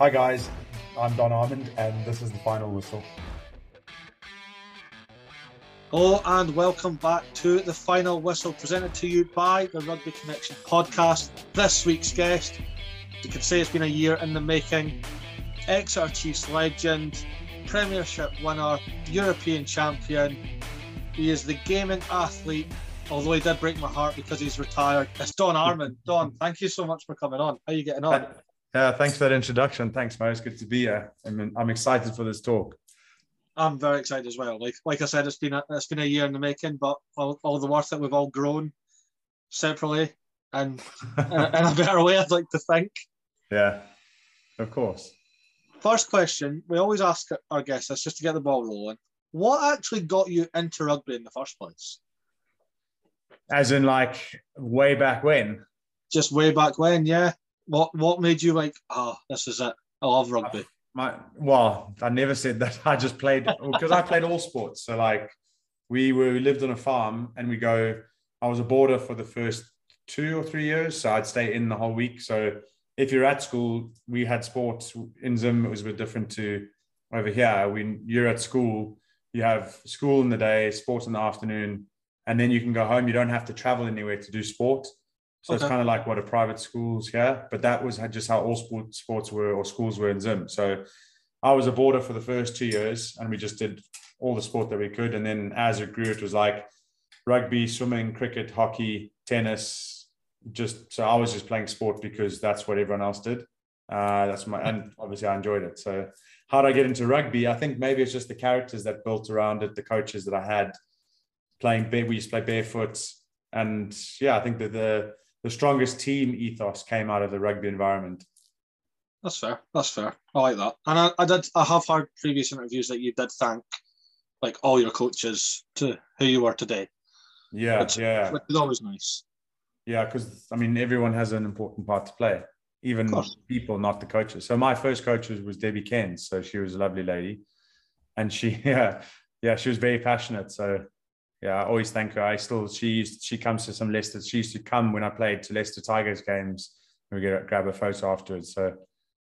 Hi guys, I'm Don Armand and this is The Final Whistle. Hello and welcome back to The Final Whistle, presented to you by the Rugby Connection podcast. This week's guest, you could say it's been a year in the making, Exeter Chiefs legend, Premiership winner, European champion. He is the gaming athlete, although he did break my heart because he's retired. It's Don Armand. Don, thank you so much for coming on. How are you getting on? Thanks for that introduction. Thanks, Mo. It's good to be here. I mean, I'm excited for this talk. I'm very excited as well. Like I said, it's been a year in the making, but all the worth it. We've all grown separately and in a better way, I'd like to think. Yeah, of course. First question, we always ask our guests this just to get the ball rolling. What actually got you into rugby in the first place? As in, like, way back when? Just way back when, yeah. What made you like, oh, this is it, I love rugby? I never said that. I just played, because I played all sports. So, like, we lived on a farm and I was a boarder for the first 2 or 3 years. So I'd stay in the whole week. So if you're at school, we had sports. In Zim, it was a bit different to over here. When you're at school, you have school in the day, sports in the afternoon, and then you can go home. You don't have to travel anywhere to do sport. So okay. It's kind of like what a private school's here, but that was just how all sports were, or schools were in Zim. So I was a boarder for the first 2 years and we just did all the sport that we could. And then as it grew, it was like rugby, swimming, cricket, hockey, tennis. So I was just playing sport because that's what everyone else did. And obviously I enjoyed it. So how did I get into rugby? I think maybe it's just the characters that built around it, the coaches that I had playing. We used to play barefoot. And yeah, I think that the strongest team ethos came out of the rugby environment. That's fair. I like that. And I have heard previous interviews that you did thank like all your coaches to who you are today. Yeah, which is always nice. Yeah, because I mean, everyone has an important part to play, even people, not the coaches. So my first coach was Debbie Cairns. So she was a lovely lady, and she was very passionate. So. Yeah, I always thank her. She comes to some Leicester. She used to come when I played to Leicester Tigers games. And we grab a photo afterwards. So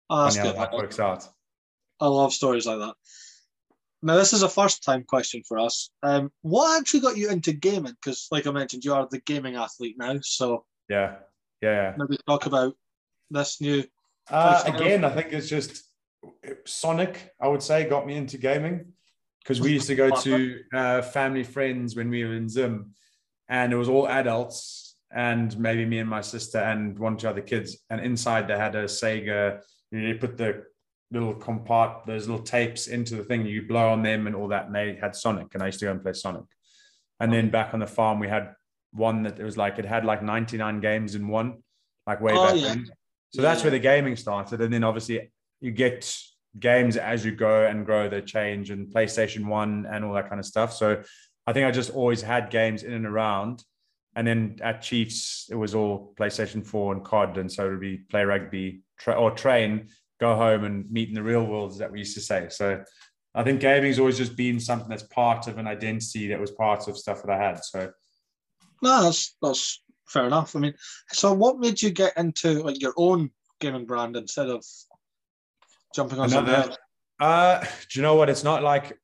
that's good. That works out. I love stories like that. Now, this is a first-time question for us. What actually got you into gaming? Because, like I mentioned, you are the gaming athlete now. So yeah. Maybe talk about this new. Again, I think it's just Sonic. I would say got me into gaming. Because we used to go to family friends when we were in Zim, and it was all adults, and maybe me and my sister and one or two other kids. And inside they had a Sega. You put those little tapes into the thing. You blow on them and all that, and they had Sonic. And I used to go and play Sonic. And then back on the farm, we had one that it had 99 games in one, like way back then. So that's where the gaming started. And then obviously you get games as you go and grow, they change, and PlayStation 1 and all that kind of stuff. So I think I just always had games in and around. And then at Chiefs, it was all PlayStation 4 and COD. And so it would be play rugby or train, go home and meet in the real world, as that we used to say. So I think gaming's always just been something that's part of an identity that was part of stuff that I had. So no, that's fair enough. I mean, so what made you get into like your own gaming brand instead of jumping on something? Do you know what? It's not like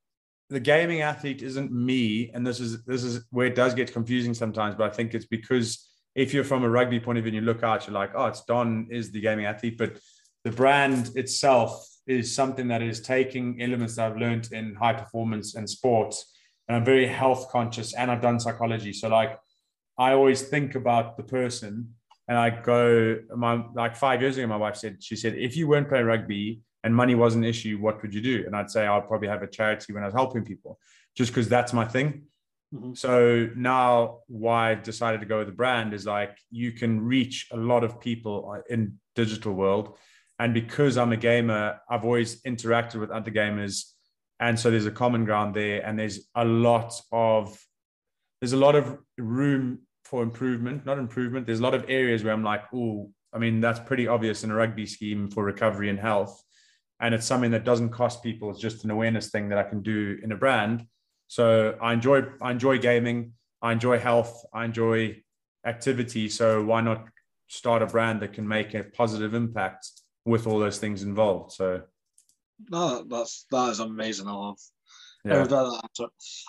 the gaming athlete isn't me, and this is where it does get confusing sometimes. But I think it's because if you're from a rugby point of view and you look out, you're like, oh, it's Don is the gaming athlete. But the brand itself is something that is taking elements that I've learned in high performance and sports, and I'm very health conscious, and I've done psychology. So like, I always think about the person, and I go, 5 years ago, my wife said, if you weren't playing rugby and money was an issue, what would you do? And I'd say I'll probably have a charity when I was helping people, just because that's my thing. Mm-hmm. So now why I've decided to go with the brand is like, you can reach a lot of people in digital world. And because I'm a gamer, I've always interacted with other gamers. And so there's a common ground there. And there's a lot of room for improvement, not improvement. There's a lot of areas where I'm like, oh, I mean, that's pretty obvious in a rugby scheme for recovery and health. And it's something that doesn't cost people. It's just an awareness thing that I can do in a brand. So I enjoy gaming. I enjoy health. I enjoy activity. So why not start a brand that can make a positive impact with all those things involved. So no, that is amazing. I love. Yeah.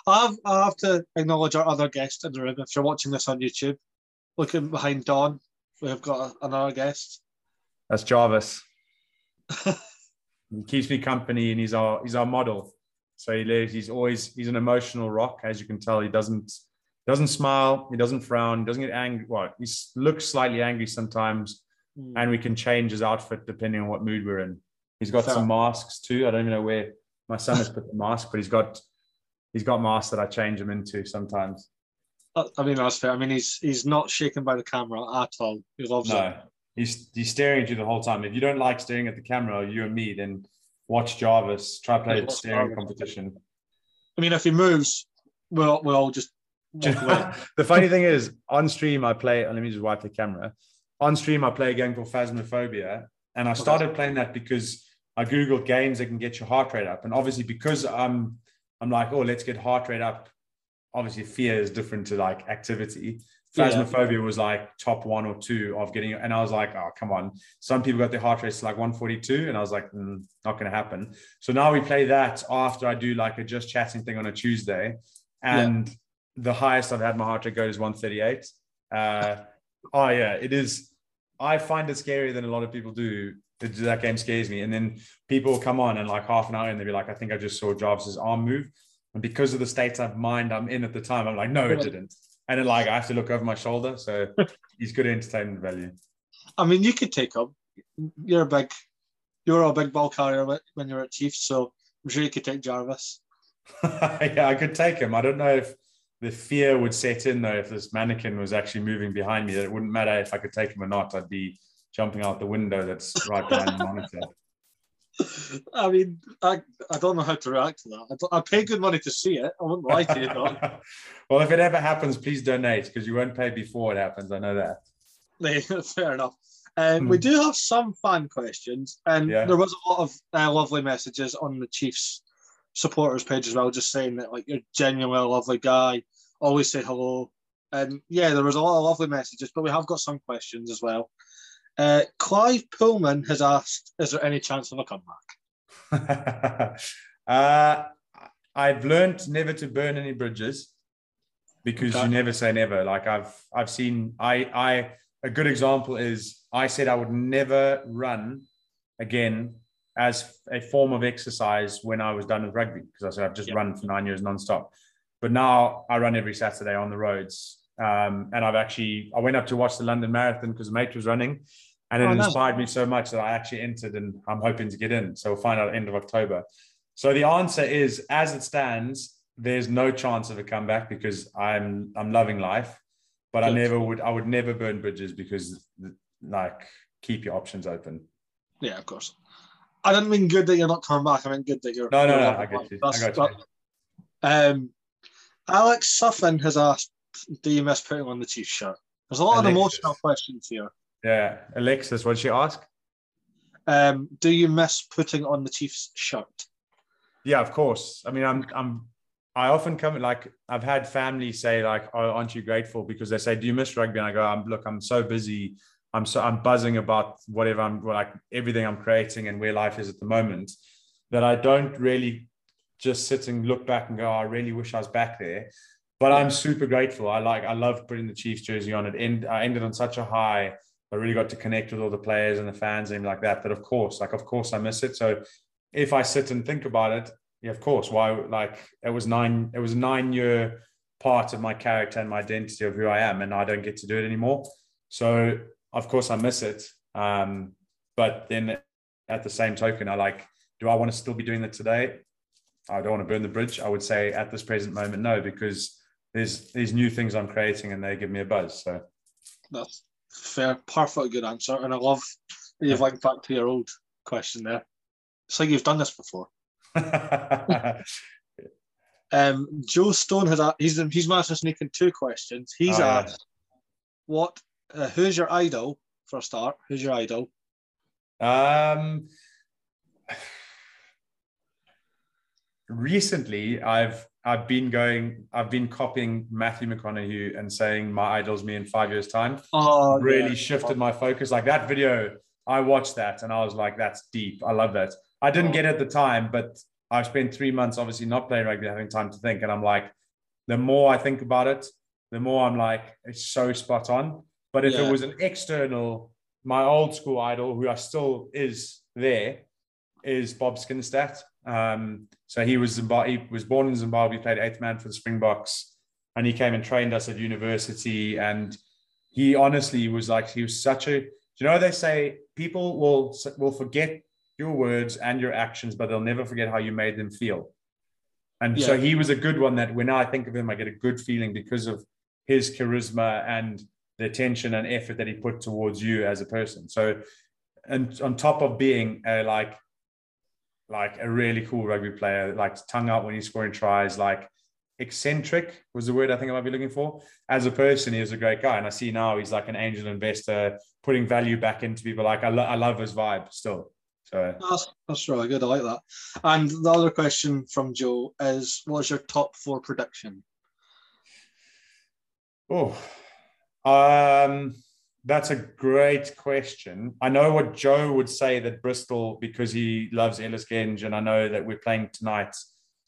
I have to acknowledge our other guest in the room. If you're watching this on YouTube, looking behind Don, we have got another guest. That's Jarvis. He keeps me company, and he's our model. So he's an emotional rock, as you can tell. He doesn't smile, he doesn't frown, he doesn't get angry. Well, he looks slightly angry sometimes, and we can change his outfit depending on what mood we're in. He's got some masks too. I don't even know where my son has put the mask, but he's got masks that I change him into sometimes. I mean, that's fair. I mean, he's not shaken by the camera at all. He loves it. He's staring at you the whole time. If you don't like staring at the camera, you and me, then watch Jarvis. Try to play a staring competition. I mean, if he moves, we'll all just walk away. The funny thing is, on stream, I play... Let me just wipe the camera. On stream, I play a game called Phasmophobia, and I started playing that because I Googled games that can get your heart rate up. And obviously, because I'm like, oh, let's get heart rate up. Obviously, fear is different to, like, activity. Phasmophobia was like top 1 or 2 of getting, and I was like, oh, come on. Some people got their heart rates like 142, and I was like, not going to happen. So now we play that after I do like a just chatting thing on a Tuesday, and the highest I've had my heart rate go is 138. Oh yeah, it is. I find it scarier than a lot of people do. That game scares me. And then people come on and like half an hour, and they'll be like, I think I just saw Jarvis's arm move. And because of the state of mind I'm in at the time, I'm like, no, it didn't. And then, like, I have to look over my shoulder. So he's good entertainment value. I mean, you could take him. You're a big ball carrier when you're at Chiefs, so I'm sure you could take Jarvis. Yeah, I could take him. I don't know if the fear would set in, though, if this mannequin was actually moving behind me. It wouldn't matter if I could take him or not. I'd be jumping out the window that's right behind the monitor. I mean, I don't know how to react to that. I pay good money to see it. I wouldn't lie to you, Don. Well, if it ever happens, please donate, because you won't pay before it happens. I know that. Fair enough. We do have some fan questions, and there was a lot of lovely messages on the Chiefs supporters page as well, just saying that, like, you're genuinely a lovely guy. Always say hello. And yeah, there was a lot of lovely messages, but we have got some questions as well. Clive Pullman has asked, is there any chance of a comeback? I've learned never to burn any bridges, because you never say never. Like, I've seen, I a good example is I said I would never run again as a form of exercise when I was done with rugby, because I said I've just run for 9 years nonstop. But now I run every Saturday on the roads. And I went up to watch the London Marathon because a mate was running, and it inspired me so much that I actually entered, and I'm hoping to get in. So we'll find out at the end of October. So the answer is, as it stands, there's no chance of a comeback, because I'm loving life, but I would never burn bridges, because, like, keep your options open. Yeah, of course. I don't mean good that you're not coming back. I mean good that you're... No, I get you. Alex Suffin has asked, do you miss putting on the Chiefs shirt? There's a lot of emotional questions here. Yeah, Alexis, what did she ask? Do you miss putting on the Chiefs shirt? Yeah, of course. I mean, I often come, like, I've had family say, like, oh, aren't you grateful? Because they say, do you miss rugby? And I go, I'm so busy. I'm buzzing about whatever everything I'm creating and where life is at the moment, that I don't really just sit and look back and go, oh, I really wish I was back there. But I'm super grateful. I love putting the Chiefs jersey on. I ended on such a high. I really got to connect with all the players and the fans and like that. That of course I miss it. So if I sit and think about it, yeah, of course. Why? Like, it was a 9-year part of my character and my identity of who I am, and I don't get to do it anymore. So of course I miss it. But then at the same token, do I want to still be doing that today? I don't want to burn the bridge. I would say at this present moment, no, because there's these new things I'm creating and they give me a buzz. So that's fair, perfect, good answer. And I love that you've linked back to your old question there. It's like you've done this before. Joe Stone has asked, he's managed to sneak in 2 questions. He's asked, who's your idol for a start? Who's your idol? Recently, I've been copying Matthew McConaughey and saying my idol's me in 5 years' time. Really shifted my focus. Like that video I watched that and I was like, that's deep. I love that. I didn't get it at the time, but I've spent 3 months obviously not playing rugby, having time to think. And I'm like, the more I think about it, the more I'm like, it's so spot on. But if it was an external, my old school idol, who I still is there, is Bob Skinstad. So he was born in Zimbabwe, played eighth man for the Springboks, and he came and trained us at university. And he honestly was like, he was such a, you know, they say people will forget your words and your actions, but they'll never forget how you made them feel. And so he was a good one that when I think of him, I get a good feeling because of his charisma and the attention and effort that he put towards you as a person. So, and on top of being a, like a really cool rugby player, like tongue out when he's scoring tries, like eccentric was the word I think I might be looking for. As a person, he was a great guy. And I see now he's like an angel investor, putting value back into people. Like I love his vibe still. So that's really good. I like that. And the other question from Joe is, what's your top four prediction? Oh, that's a great question. I know what Joe would say, that Bristol, because he loves Ellis Genge, and I know that we're playing tonight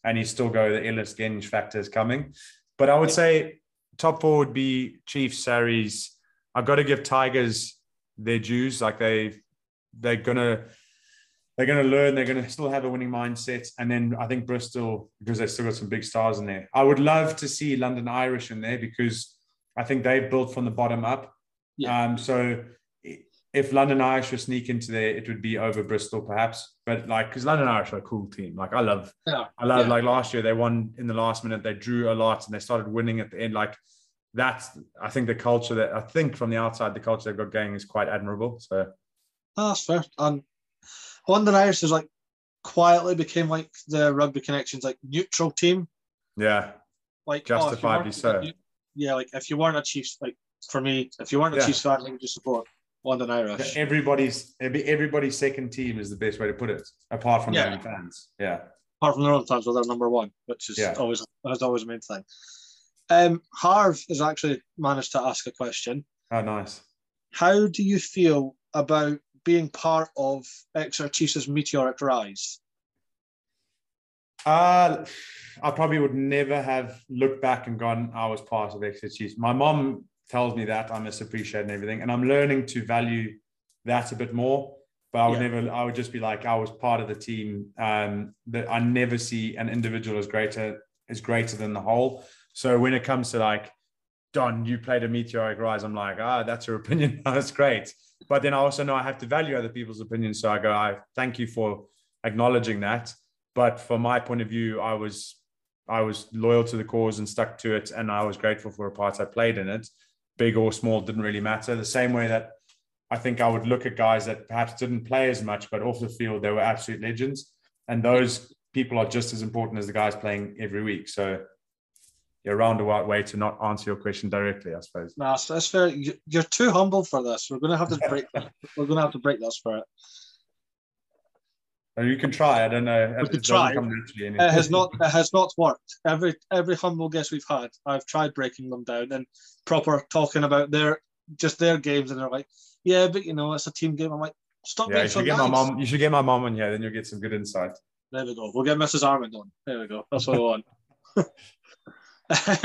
and he still go, the Ellis Genge factor is coming. But I would say top four would be Chiefs, Sarries. I've got to give Tigers their dues. Like they're going to learn. They're going to still have a winning mindset. And then I think Bristol, because they've still got some big stars in there. I would love to see London Irish in there because I think they've built from the bottom up. Yeah. So if London Irish were sneak into there, it would be over Bristol perhaps, but like, because London Irish are a cool team. Like I love like last year they won in the last minute, they drew a lot and they started winning at the end. Like that's, I think the culture that I think from the outside, the culture they've got going is quite admirable. So that's fair. And London Irish is like quietly became like the Rugby Connection's like neutral team. Yeah. Like justifiably so. Yeah. Like if you weren't a Chiefs, like, for me, if you weren't a Chiefs fan, you just support London Irish. Everybody's second team is the best way to put it, apart from their own fans. Yeah. Apart from their own fans, well, they're number one, which is always a main thing. Harv has actually managed to ask a question. Oh, nice. How do you feel about being part of Exeter Chiefs' meteoric rise? I probably would never have looked back and gone, I was part of Exeter Chiefs. My mom tells me that I misappreciate and everything. And I'm learning to value that a bit more, but I would never, I would just be like, I was part of the team, that I never see an individual as greater than the whole. So when it comes to like, Don, you played a meteoric rise. I'm like, that's your opinion. That's great. But then I also know I have to value other people's opinions. So I go, I thank you for acknowledging that. But from my point of view, I was loyal to the cause and stuck to it. And I was grateful for a part I played in it. Big or small, didn't really matter. The same way that I think I would look at guys that perhaps didn't play as much, but off the field, they were absolute legends. And those people are just as important as the guys playing every week. So you're a roundabout way to not answer your question directly, I suppose. No, that's fair. You're too humble for this. We're going to have to break We're going to have to break this for it. Or you can try. I don't know. We could try. It has not worked. Every humble guest we've had, I've tried breaking them down and proper talking about their games, and they're like, yeah, but you know, it's a team game. I'm like, stop being so nice. You should get my mom on here, then you'll get some good insight. There we go. We'll get Mrs. Armand on. There we go. That's what I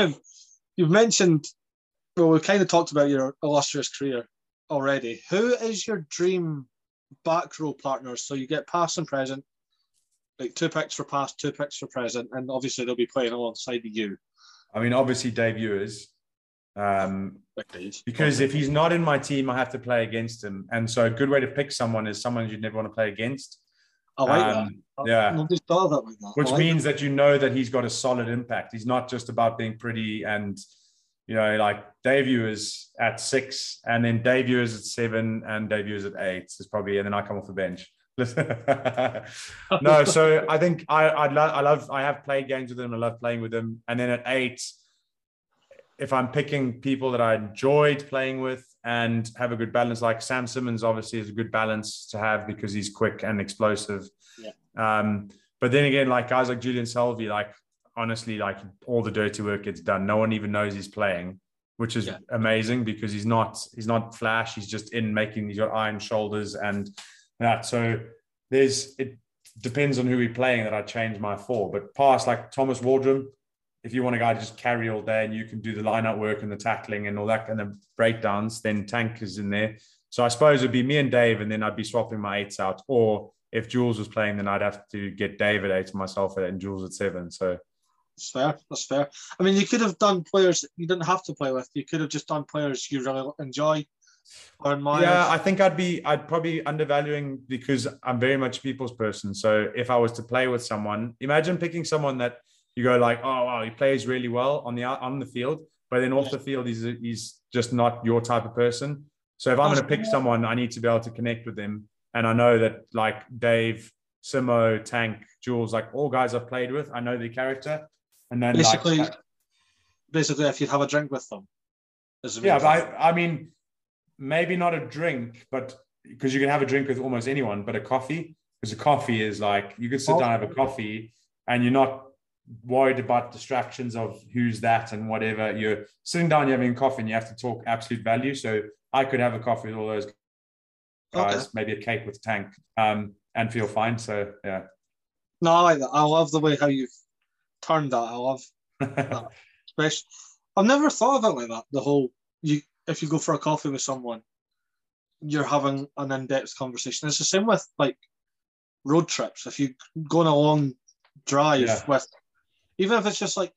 want. You've mentioned, well, we've kind of talked about your illustrious career already. Who is your dream back row partners? So you get past and present, like 2 picks for past, 2 picks for present, and obviously they'll be playing alongside you. I mean, obviously Dave Ewers, because if he's not in my team, I have to play against him. And so a good way to pick someone is someone you'd never want to play against. I like that. Yeah. Nobody's thought of that like that. Which means that you know that he's got a solid impact. He's not just about being pretty and, you know, like Dave Ewers at 6, and then Dave Ewers at 7, and Dave Ewers at 8 is probably, and then I come off the bench. No, so I think I have played games with him. I love playing with him. And then at 8, if I'm picking people that I enjoyed playing with and have a good balance, like Sam Simmons obviously is a good balance to have because he's quick and explosive. Yeah. But then again, like guys like Julian Salvi, like, honestly, like all the dirty work gets done. No one even knows he's playing. which is amazing because he's not Flash. He's just in making these iron shoulders and that. So it depends on who we're playing that I change my four. But past like Thomas Wardrum, if you want a guy to just carry all day and you can do the line-out work and the tackling and all that and the breakdowns, then Tank is in there. So I suppose it'd be me and Dave, and then I'd be swapping my eights out. Or if Jules was playing, then I'd have to get Dave at 8 and myself at 8 and Jules at 7. So that's fair. That's fair. I mean, you could have done players you didn't have to play with. You could have just done players you really enjoy. Or admire. Yeah, I think I'd probably undervaluing because I'm very much people's person. So if I was to play with someone, imagine picking someone that you go like, oh wow, he plays really well on the field, but then off the field he's just not your type of person. So if I'm going to pick someone, I need to be able to connect with them. And I know that like Dave, Simo, Tank, Jules, like all guys I've played with, I know their character. And then basically, if you'd have a drink with them. Yeah, but I mean, maybe not a drink, but because you can have a drink with almost anyone, but a coffee, because a coffee is like, you could sit down and have a coffee and you're not worried about distractions of who's that and whatever. You're sitting down, you're having a coffee and you have to talk absolute value. So I could have a coffee with all those guys, maybe a cake with Tank, and feel fine. So, yeah. No, I like that. I love the way how you've turned that. I love that. I've never thought of it like that. The whole, if you go for a coffee with someone, you're having an in-depth conversation. It's the same with like road trips. If you go on a long drive with, even if it's just like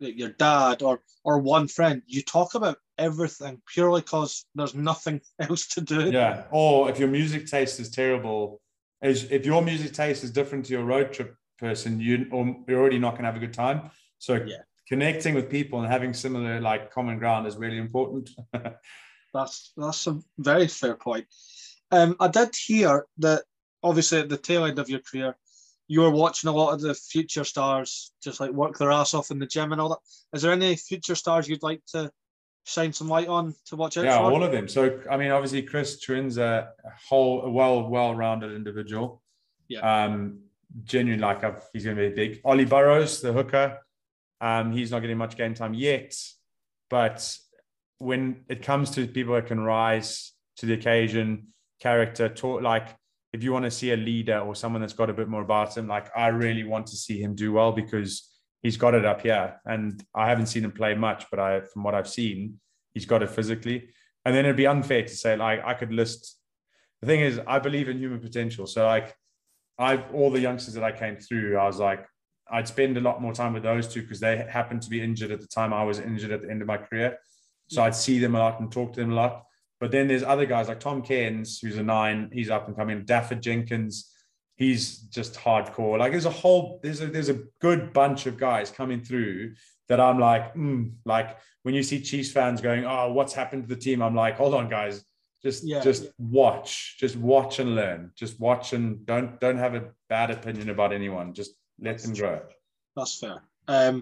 your dad or one friend, you talk about everything purely because there's nothing else to do. Yeah. Or if your music taste is terrible, if your music taste is different to your road trip person, you're already not going to have a good time. So connecting with people and having similar like common ground is really important. That's a very fair point. I did hear that obviously at the tail end of your career, you were watching a lot of the future stars just like work their ass off in the gym and all that. Is there any future stars you'd like to shine some light on to watch out for? All of them. So, I mean, obviously Chris Turin's a well-rounded individual. Yeah. Genuinely, he's going to be big. Ollie Burrows, the hooker. He's not getting much game time yet. But when it comes to people that can rise to the occasion, character, talk, like, if you want to see a leader or someone that's got a bit more about him, like I really want to see him do well because he's got it up here. And I haven't seen him play much, but from what I've seen, he's got it physically. And then it'd be unfair to say, like, I could list. The thing is, I believe in human potential. So like all the youngsters that I came through, I was like, I'd spend a lot more time with those two because they happened to be injured at the time I was injured at the end of my career. So I'd see them a lot and talk to them a lot. But then there's other guys like Tom Cairns, who's a 9. He's up and coming. Dafford Jenkins, he's just hardcore. Like there's a good bunch of guys coming through that I'm like, like when you see Chiefs fans going, oh, what's happened to the team? I'm like, hold on, guys, watch, just watch and learn, just watch and don't have a bad opinion about anyone. Just let them grow. That's fair. I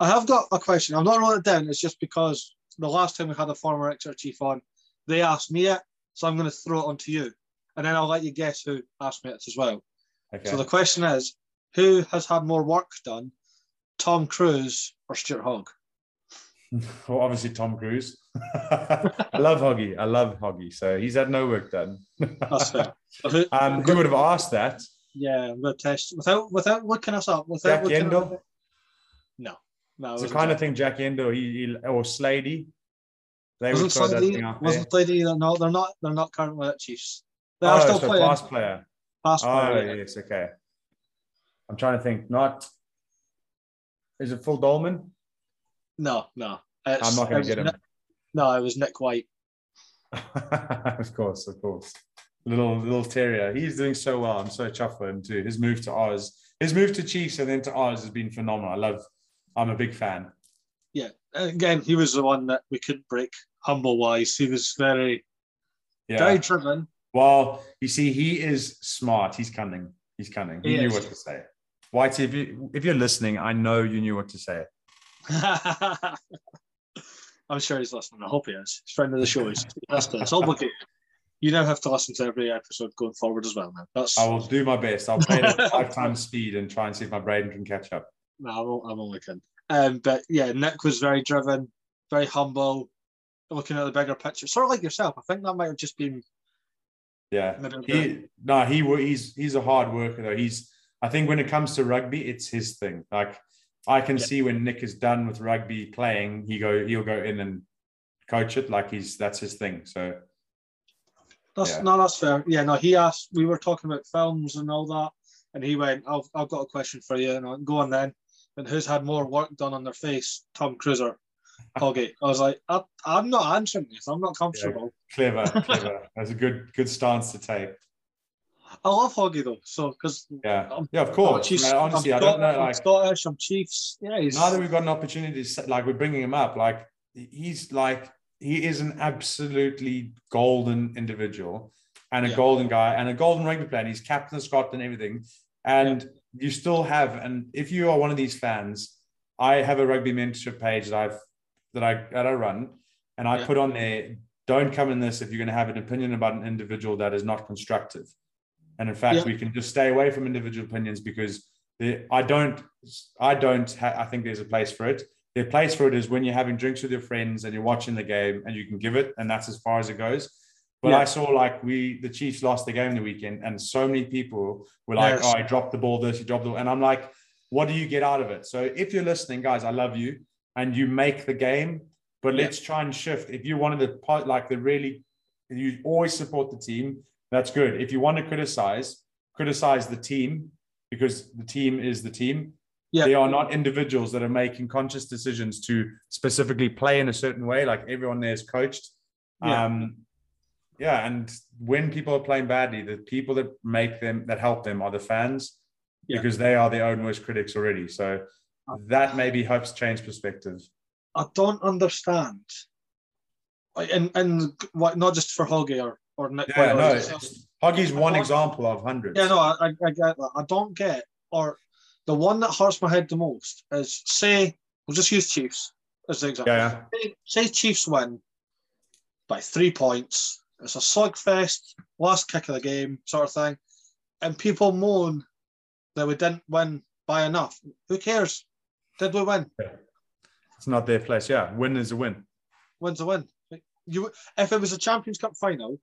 have got a question. I'm not writing it down. It's just because the last time we had a former Exeter Chief on, they asked me it, so I'm going to throw it onto you. And then I'll let you guess who asked me it as well. Okay. So the question is, who has had more work done, Tom Cruise or Stuart Hogg? Well, obviously Tom Cruise. I love Hoggy. So he's had no work done. That's fair. Who would have asked that? Yeah, I'm going to test. Without looking us up. Jack Yeandle? No. It's the kind of thing Jack Yeandle or Sladey. They're not currently at Chiefs. They are still playing. Past player. Yes, okay. I'm trying to think. Is it Phil Dolman? No. I'm not going to get him. No, it was Nick White. Of course. Little terrier. He's doing so well. I'm so chuffed for him too. His move to Chiefs and then to Oz has been phenomenal. I'm a big fan. Yeah. Again, he was the one that we couldn't break humble-wise. He was very driven. Well, you see, he is smart. He's cunning. He knew what to say. Whitey, if you're listening, I know you knew what to say. I'm sure he's listening. I hope he is. He's a friend of the show. It's obligated. You now have to listen to every episode going forward as well, man. I will do my best. I'll play it at 5 times speed and try and see if my brain can catch up. No, I'm only kidding. But yeah, Nick was very driven. very humble, looking at the bigger picture, sort of like yourself. I think that might have just been. Yeah, he's a hard worker though. I think when it comes to rugby, it's his thing. Like I can see when Nick is done with rugby playing, he'll go in and coach it. Like that's his thing. So that's fair. Yeah, no, he asked. We were talking about films and all that, and he went, "I've got a question for you," and I went, "Go on then." And who's had more work done on their face, Tom Cruise or Hoggy? I was like, I'm not answering this. I'm not comfortable. Yeah, clever. That's a good stance to take. I love Hoggy though, so because of course. Chiefs, honestly, I don't know. Like I'm Scottish, I'm Chiefs. Yeah, now that we've got an opportunity, like we're bringing him up, like he is an absolutely golden individual and a golden guy and a golden rugby player. He's captain of Scotland, everything, and. Yeah. You still have, and if you are one of these fans, I have a rugby mentorship page that I run, and I put on there, don't come in this if you're going to have an opinion about an individual that is not constructive. And in fact, we can just stay away from individual opinions because I think there's a place for it. The place for it is when you're having drinks with your friends and you're watching the game and you can give it, and that's as far as it goes. But I saw like the Chiefs lost the game the weekend and so many people were like, oh, I dropped the ball, this, he dropped the ball. And I'm like, what do you get out of it? So if you're listening, guys, I love you and you make the game, but let's try and shift. If you wanted to you always support the team, that's good. If you want to criticize the team because the team is the team. Yeah. They are not individuals that are making conscious decisions to specifically play in a certain way. Like everyone there is coached. Yeah. Yeah, and when people are playing badly, the people that help them are the fans because they are their own worst critics already. So that maybe helps change perspective. I don't understand. And what, not just for Hoggy or Nick. Yeah, no, Hoggy's one example of hundreds. Yeah, no, I get that. I don't get, or the one that hurts my head the most is, say, we'll just use Chiefs as an example. Yeah. Say Chiefs win by 3 points. It's a slugfest, last kick of the game sort of thing. And people moan that we didn't win by enough. Who cares? Did we win? Yeah. It's not their place, yeah. Win is a win. Win's a win. If it was a Champions Cup final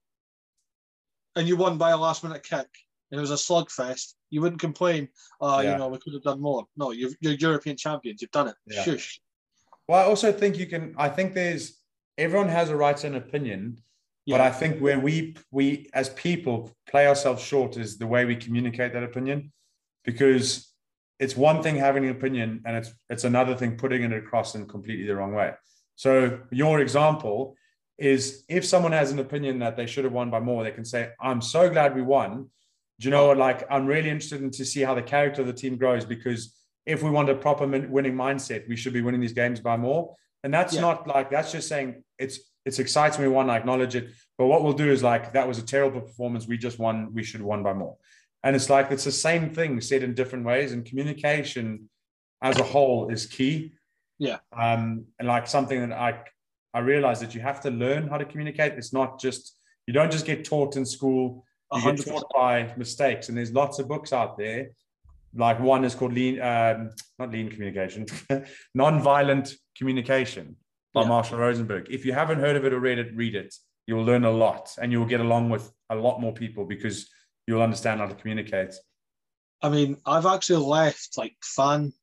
and you won by a last-minute kick and it was a slugfest, you wouldn't complain, we could have done more. No, you're European champions. You've done it. Yeah. Shush. Well, I also think everyone has a right to an opinion. Yeah. But I think where we as people play ourselves short is the way we communicate that opinion, because it's one thing having an opinion and it's another thing putting it across in completely the wrong way. So your example is if someone has an opinion that they should have won by more, they can say, I'm so glad we won. Do you know what? Like, I'm really interested to see how the character of the team grows, because if we want a proper winning mindset, we should be winning these games by more. And that's not like, that's just saying It's exciting we won, I acknowledge it. But what we'll do is like, that was a terrible performance. We just won. We should have won by more. And it's like, it's the same thing said in different ways. And communication as a whole is key. Yeah. And like something that I realized that you have to learn how to communicate. It's not just, you don't just get taught in school. You 100%. Get taught by mistakes. And there's lots of books out there. Like one is called Nonviolent Communication. By Marshall Rosenberg. If you haven't heard of it or read it, you'll learn a lot and you'll get along with a lot more people because you'll understand how to communicate. I mean, I've actually left like fan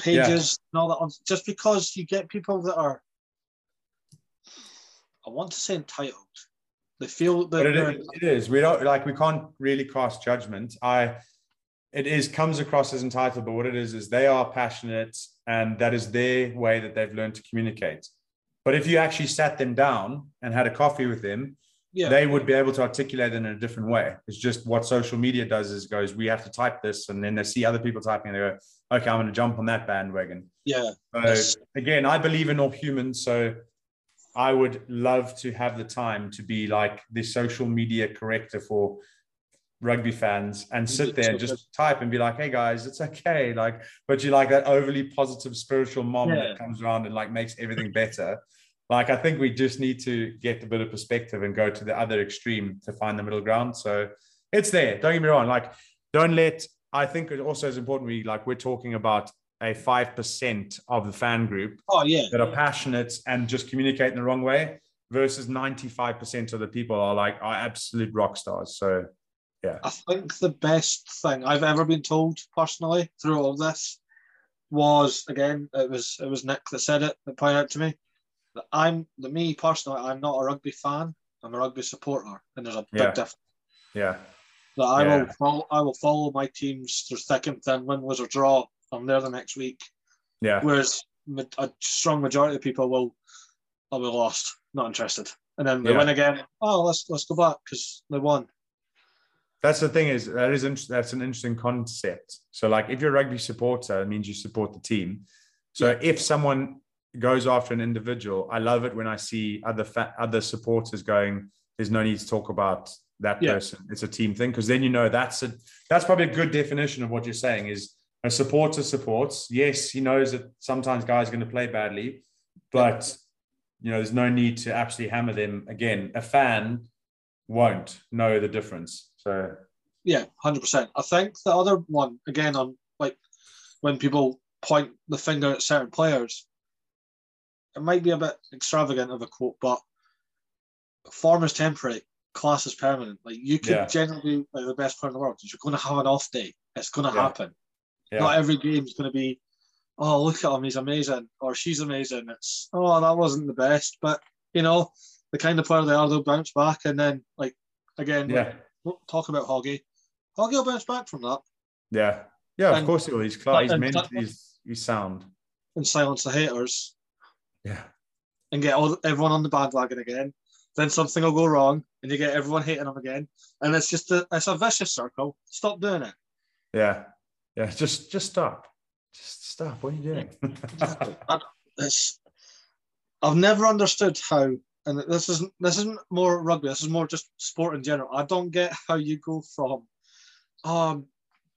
pages and all that just because you get people that are, I want to say entitled. They feel that it is. We don't we can't really cast judgment. It comes across as entitled, but what it is they are passionate and that is their way that they've learned to communicate. But if you actually sat them down and had a coffee with them, they would be able to articulate it in a different way. It's just what social media does is goes, we have to type this. And then they see other people typing and they go, okay, I'm going to jump on that bandwagon. Yeah. So again, I believe in all humans. So I would love to have the time to be like the social media corrector for rugby fans and sit there and just type and be like, hey guys, it's okay. Like, but you like that overly positive spiritual mom that comes around and like makes everything better. Like, I think we just need to get a bit of perspective and go to the other extreme to find the middle ground. So it's there. Don't get me wrong. Like, I think it also is important. We're talking about a 5% of the fan group that are passionate and just communicate in the wrong way versus 95% of the people are like, are absolute rock stars. So, yeah. I think the best thing I've ever been told personally through all of this was, again, it was Nick that said it, that pointed out to me. Me personally, I'm not a rugby fan. I'm a rugby supporter, and there's a big difference. Yeah. That I will follow my teams through thick and thin, win, lose, or draw. I'm there the next week. Yeah. Whereas a strong majority of people will be lost, not interested, and then they win again. Oh, let's go back because they won. That's the thing that's an interesting concept. So, like, if you're a rugby supporter, it means you support the team. So if someone goes after an individual, I love it when I see other supporters going, there's no need to talk about that person. It's a team thing, because then you know that's probably a good definition of what you're saying is a supporter supports. Yes, he knows that sometimes guys are going to play badly, but you know there's no need to absolutely hammer them again. A fan won't know the difference. So 100%. I think the other one again on like when people point the finger at certain players. It might be a bit extravagant of a quote, but form is temporary, class is permanent. Like you could generally be like, the best player in the world because you're going to have an off day. It's going to happen. Yeah. Not every game is going to be, oh, look at him, he's amazing, or she's amazing. It's, oh, that wasn't the best. But, you know, the kind of player they are, they'll bounce back. And then, like, again, we'll talk about Hoggy. Hoggy will bounce back from that. Yeah. Yeah, and, of course he will. He's class. He's sound. And silence the haters. Yeah, and get everyone on the bandwagon again. Then something will go wrong, and you get everyone hating them again, and it's just it's a vicious circle. Stop doing it. Yeah. Just stop. What are you doing? Exactly. I've never understood how, and this isn't more rugby. This is more just sport in general. I don't get how you go from, oh,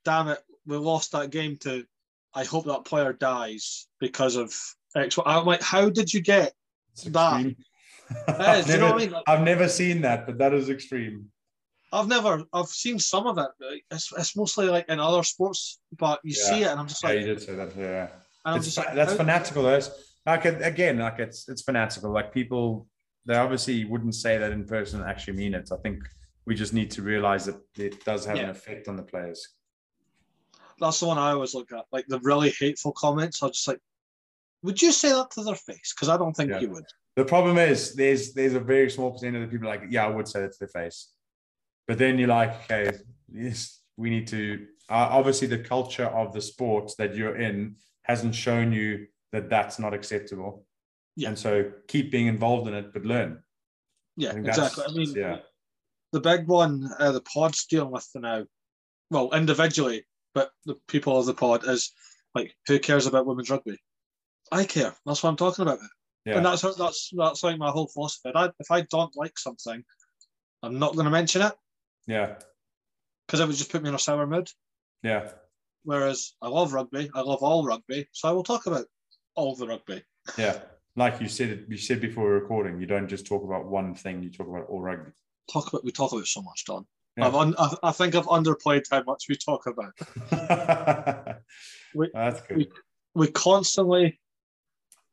damn it, we lost that game to, I hope that player dies because of. I'm like, how did you get that? Do you know what I mean? Like, I've never seen that, but that is extreme. I've seen some of it. It's mostly like in other sports, but you see it, and I'm just like, yeah, you did say that, yeah. And I'm just like, that's fanatical. It's fanatical. Like people, they obviously wouldn't say that in person and actually mean it. I think we just need to realize that it does have an effect on the players. That's the one I always look at, like the really hateful comments. I'm just like. Would you say that to their face? Because I don't think you would. The problem is there's a very small percentage of the people like, yeah, I would say that to their face. But then you're like, okay, yes, we need to... obviously, the culture of the sport that you're in hasn't shown you that that's not acceptable. Yeah. And so keep being involved in it, but learn. Yeah, exactly. I mean, the big one the pod's dealing with now, well, individually, but the people of the pod is like, who cares about women's rugby? I care. That's what I'm talking about. Yeah. And that's like my whole philosophy. If I don't like something, I'm not going to mention it. Yeah. Because it would just put me in a sour mood. Yeah. Whereas I love rugby. I love all rugby. So I will talk about all the rugby. Yeah. Like you said before we were recording, you don't just talk about one thing. You talk about all rugby. We talk about so much, Don. Yeah. I think I've underplayed how much we talk about. That's good. We constantly...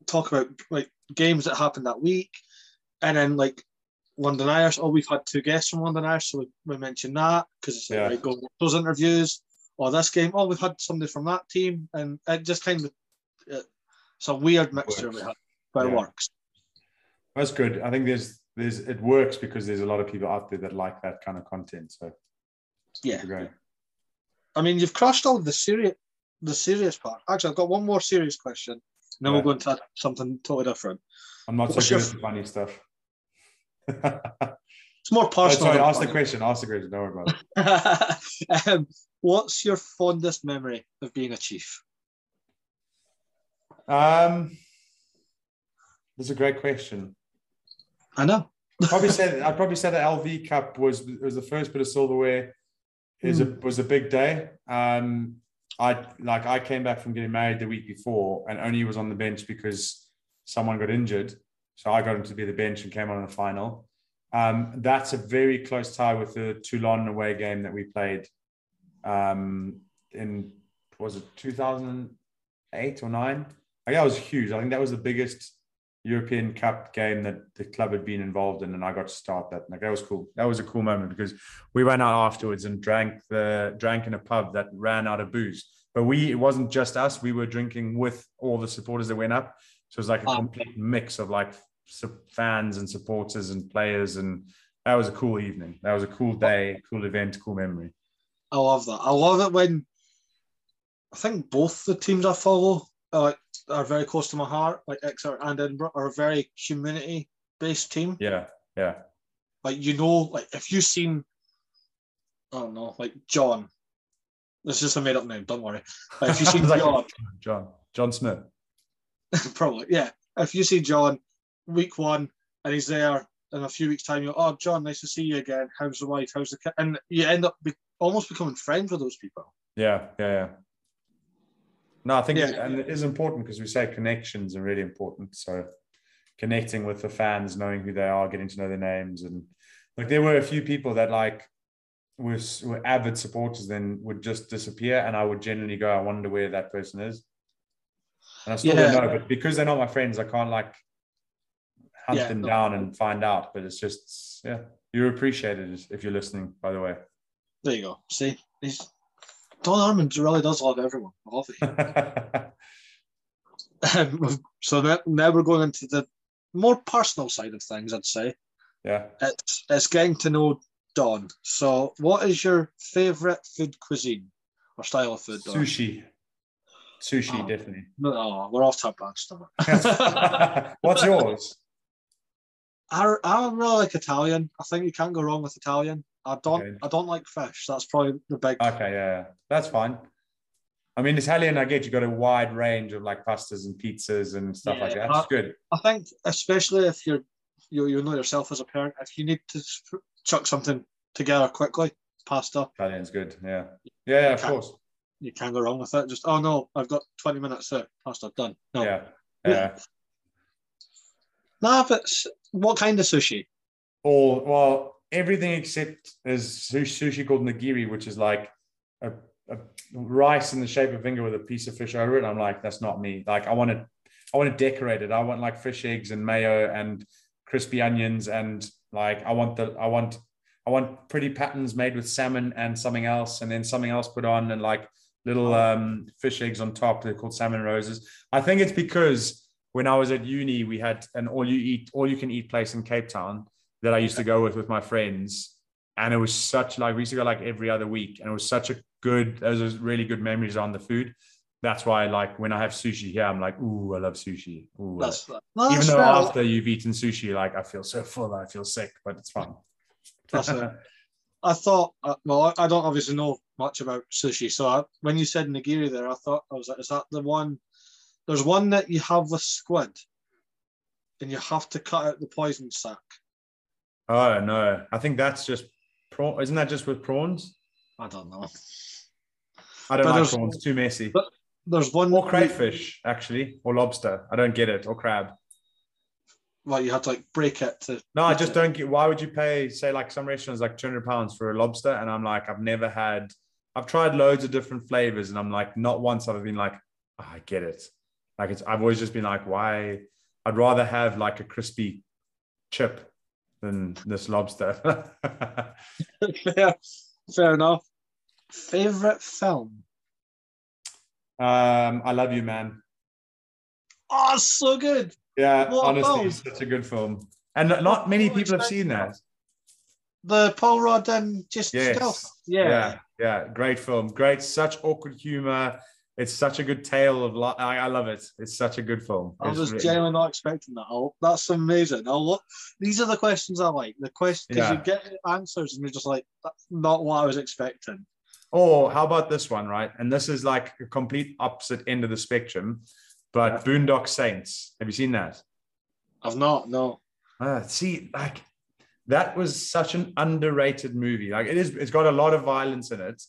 talk about like games that happened that week, and then like London Irish. Oh, we've had two guests from London Irish, so we mentioned that because it's like go those interviews or this game. Oh, we've had somebody from that team, and it just kind of it's a weird mixture we have, but it works. That's good. I think there's it works because there's a lot of people out there that like that kind of content. So great. I mean, you've crushed all the serious part. Actually, I've got one more serious question. And then we'll go into something totally different. I'm not so good at the funny stuff. It's more personal. Sorry, ask the question. Don't worry about it. What's your fondest memory of being a Chief? That's a great question. I know. I'd probably say the LV Cup was the first bit of silverware. It was a big day. I came back from getting married the week before and only was on the bench because someone got injured. So I got him to be the bench and came on in the final. That's a very close tie with the Toulon away game that we played in, was it 2000? 8 or 9. I think that was huge. I think that was the biggest European Cup game that the club had been involved in, and I got to start that. Like, that was cool. That was a cool moment because we went out afterwards and drank in a pub that ran out of booze. But it wasn't just us. We were drinking with all the supporters that went up. So it was like a complete mix of like fans and supporters and players. And that was a cool evening. That was a cool day, cool event, cool memory. I love that. I love it when I think both the teams I follow are very close to my heart, like Exeter and Edinburgh, are a very community-based team. Yeah, yeah. Like, you know, like if you've seen, I don't know, like John. It's just a made-up name, don't worry. Like, if you see John Smith. Probably, yeah. If you see John week one and he's there in a few weeks' time, you're like, oh, John, nice to see you again. How's the wife? How's the kid? And you end up almost becoming friends with those people. Yeah, yeah, yeah. No, I think it is important because we say connections are really important. So connecting with the fans, knowing who they are, getting to know their names. And like there were a few people that were avid supporters then would just disappear, and I would generally go, I wonder where that person is. And I still don't know, but because they're not my friends, I can't hunt them down and find out. But it's just, you're appreciated if you're listening, by the way. There you go. See, Don Armand really does love everyone. I love it. So now we're going into the more personal side of things, I'd say. Yeah. It's getting to know Don. So what is your favourite food cuisine or style of food, Don? Sushi, definitely. No, we're off to a bad start. What's yours? I really like Italian. I think you can't go wrong with Italian. I don't like fish. That's probably the big. Okay, yeah, that's fine. I mean, Italian, I get you got a wide range of like pastas and pizzas and stuff like that. That's good. I think especially if you know yourself as a parent, if you need to chuck something together quickly, pasta. Italian's good. Yeah, yeah, of course. You can't go wrong with it. Just I've got 20 minutes there. Pasta done. No. Yeah. Nah, but what kind of sushi? Everything except is sushi called nigiri, which is like a rice in the shape of a finger with a piece of fish over it. I'm like, that's not me. Like, I want to decorate it. I want like fish eggs and mayo and crispy onions, and like I want pretty patterns made with salmon and something else, and then something else put on, and like little fish eggs on top. They're called salmon roses. I think it's because when I was at uni, we had an all you can eat place in Cape Town that I used to go with my friends. And it was such we used to go every other week. And it was such a good, those was really good memories on the food. That's why when I have sushi here, I'm like, ooh, I love sushi. Ooh, even though after you've eaten sushi, I feel so full, I feel sick, but it's fun. That's it. I thought, I don't obviously know much about sushi. So when you said nigiri there, I was like, is that the one? There's one that you have with squid and you have to cut out the poison sac. Oh no! I think that's just prawn. Isn't that just with prawns? I don't know. I don't like prawns. Too messy. But there's one or crayfish actually, or lobster. I don't get it. Or crab. Well, you have to break it to. No, I just don't get. Why would you pay? Say some restaurants £200 for a lobster, and I'm like, I've never had. I've tried loads of different flavors, and I'm like, not once have I been I get it. I've always just been why? I'd rather have a crispy chip than this lobster. fair enough. Favorite film? I Love You, Man. Oh, so good. Yeah, what honestly, it's such a good film. And not many people have seen that. The Paul Rudd and just stuff. Yeah, great film. Great, such awkward humor. It's such a good tale of life. I love it. It's such a good film. I was genuinely not expecting that. That's amazing. These are the questions I like. The questions, because you get answers and you're just like, that's not what I was expecting. Or how about this one, right? And this is a complete opposite end of the spectrum, but Boondock Saints. Have you seen that? I've not, no. That was such an underrated movie. It's got a lot of violence in it.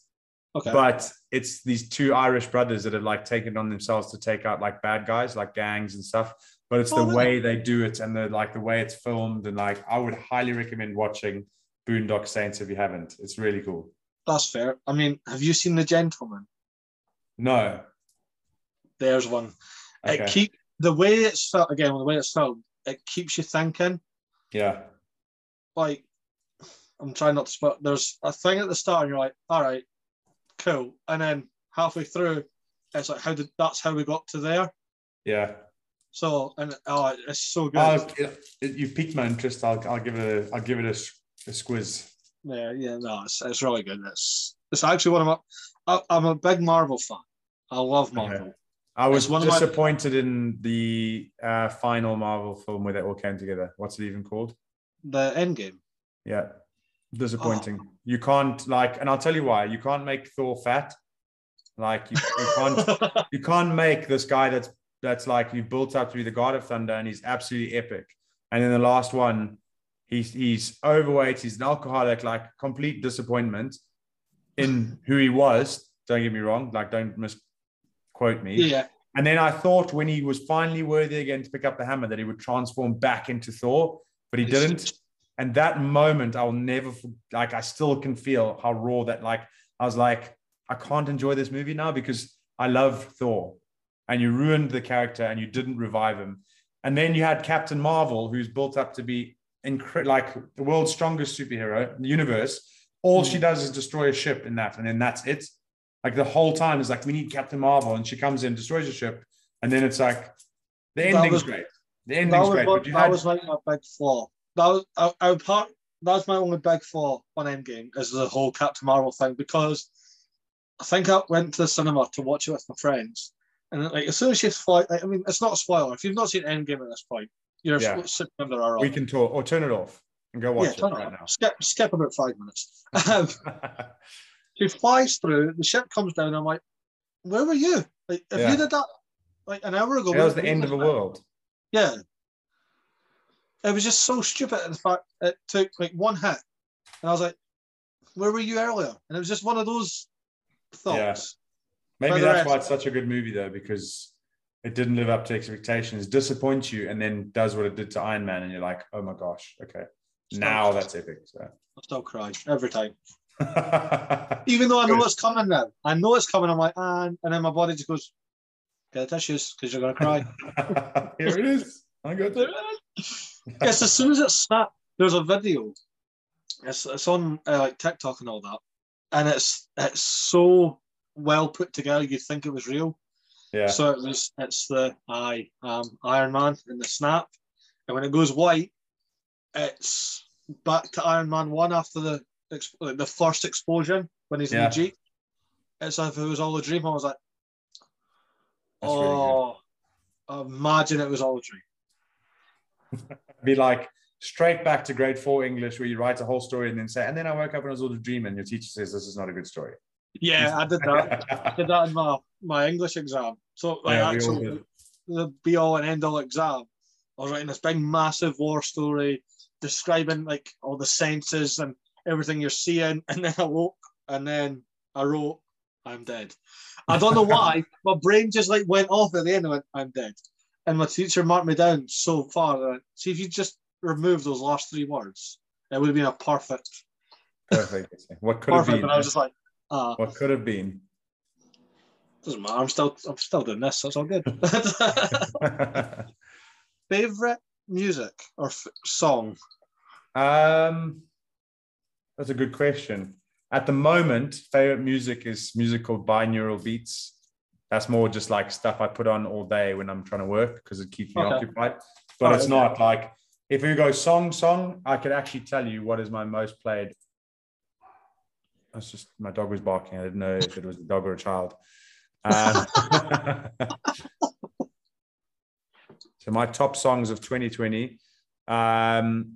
Okay. But it's these two Irish brothers that have taken on themselves to take out bad guys, gangs and stuff. But it's the way they do it and the way it's filmed. And I would highly recommend watching Boondock Saints if you haven't. It's really cool. That's fair. I mean, have you seen The Gentleman? No. There's one. Okay. The way it's filmed, it keeps you thinking. Yeah. Like, I'm trying not to spoil. There's a thing at the start, and you're like, all right, cool. And then halfway through, it's like, that's how we got to there. Yeah. So, and it's so good. You've piqued my interest. I'll give it a squiz. Yeah, no, it's really good. It's actually one of my. I'm a big Marvel fan. I love Marvel. Okay. I was disappointed in the final Marvel film where they all came together. What's it even called? The Endgame. Yeah, disappointing. Oh. You can't and I'll tell you why. You can't make Thor fat. You can't make this guy that's you built up to be the God of Thunder, and he's absolutely epic. And then the last one, he's overweight. He's an alcoholic. Complete disappointment in who he was. Don't get me wrong. Don't misquote me. Yeah. And then I thought when he was finally worthy again to pick up the hammer that he would transform back into Thor, but he didn't. And that moment, I'll never, I still can feel how raw that, I was like, I can't enjoy this movie now because I love Thor. And you ruined the character and you didn't revive him. And then you had Captain Marvel, who's built up to be the world's strongest superhero in the universe. All she does is destroy a ship in that. And then that's it. The whole time is we need Captain Marvel. And she comes in, destroys the ship. And then it's the ending's great. The ending's great. That was my big flaw. That's my only big flaw on Endgame is the whole Captain Marvel thing, because I think I went to the cinema to watch it with my friends. And as soon as she's flying, it's not a spoiler. If you've not seen Endgame at this point, you're sitting under our own. We can talk or turn it off and go watch it right now. Skip about 5 minutes. She flies through, the ship comes down. And I'm like, where were you? If you did that an hour ago, that was the end of the world. Yeah, it was just so stupid. In fact, it took one hit, and I was like, where were you earlier? And it was just one of those thoughts. Yeah. Maybe that's why it's such a good movie, though, because it didn't live up to expectations, disappoints you, and then does what it did to Iron Man, and you're like, oh my gosh, okay, now that's epic. So. I still cry every time. Even though I know it's coming now. I know it's coming, I'm like, and then my body just goes, get tissues, because you're going to cry. Here it is. I got it. Yes, as soon as it snapped, there's a video. It's on TikTok and all that, and it's so well put together, you'd think it was real. Yeah. So it's the Iron Man and the snap, and when it goes white, it's back to Iron Man 1 after the first explosion when he's in the Jeep. It's like if it was all a dream. I was like, imagine it was all a dream. Be straight back to grade 4 English, where you write a whole story and then say, and then I woke up and I was all a dream, and your teacher says this is not a good story. Yeah, I did that. I did that in my English exam. So the be all and end all exam, I was writing this big massive war story, describing all the senses and everything you're seeing, and then I woke, and then I wrote, I'm dead. I don't know why, my brain just went off at the end and went, I'm dead. And my teacher marked me down so far that if you just remove those last 3 words, it would have been a perfect. What could have been? And I was just like, what could have been? Doesn't matter. I'm still doing this. That's all good. Favorite music or song? That's a good question. At the moment, favorite music is music called binaural beats. That's more just stuff I put on all day when I'm trying to work, because it keeps me occupied. But it's not if you go song, I could actually tell you what is my most played. That's just my dog was barking. I didn't know if it was a dog or a child. So my top songs of 2020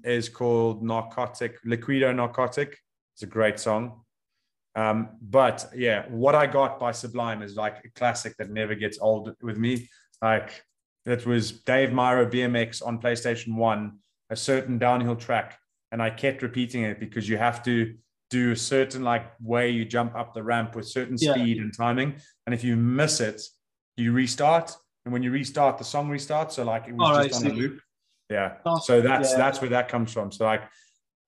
is called Liquido Narcotic. It's a great song. But yeah, What I Got by Sublime is a classic that never gets old with me. It was Dave Myro BMX on PlayStation 1, a certain downhill track. And I kept repeating it because you have to do a certain way you jump up the ramp with certain speed and timing. And if you miss it, you restart. And when you restart, the song restarts. So it was just on a loop. Yeah. So that's where that comes from. So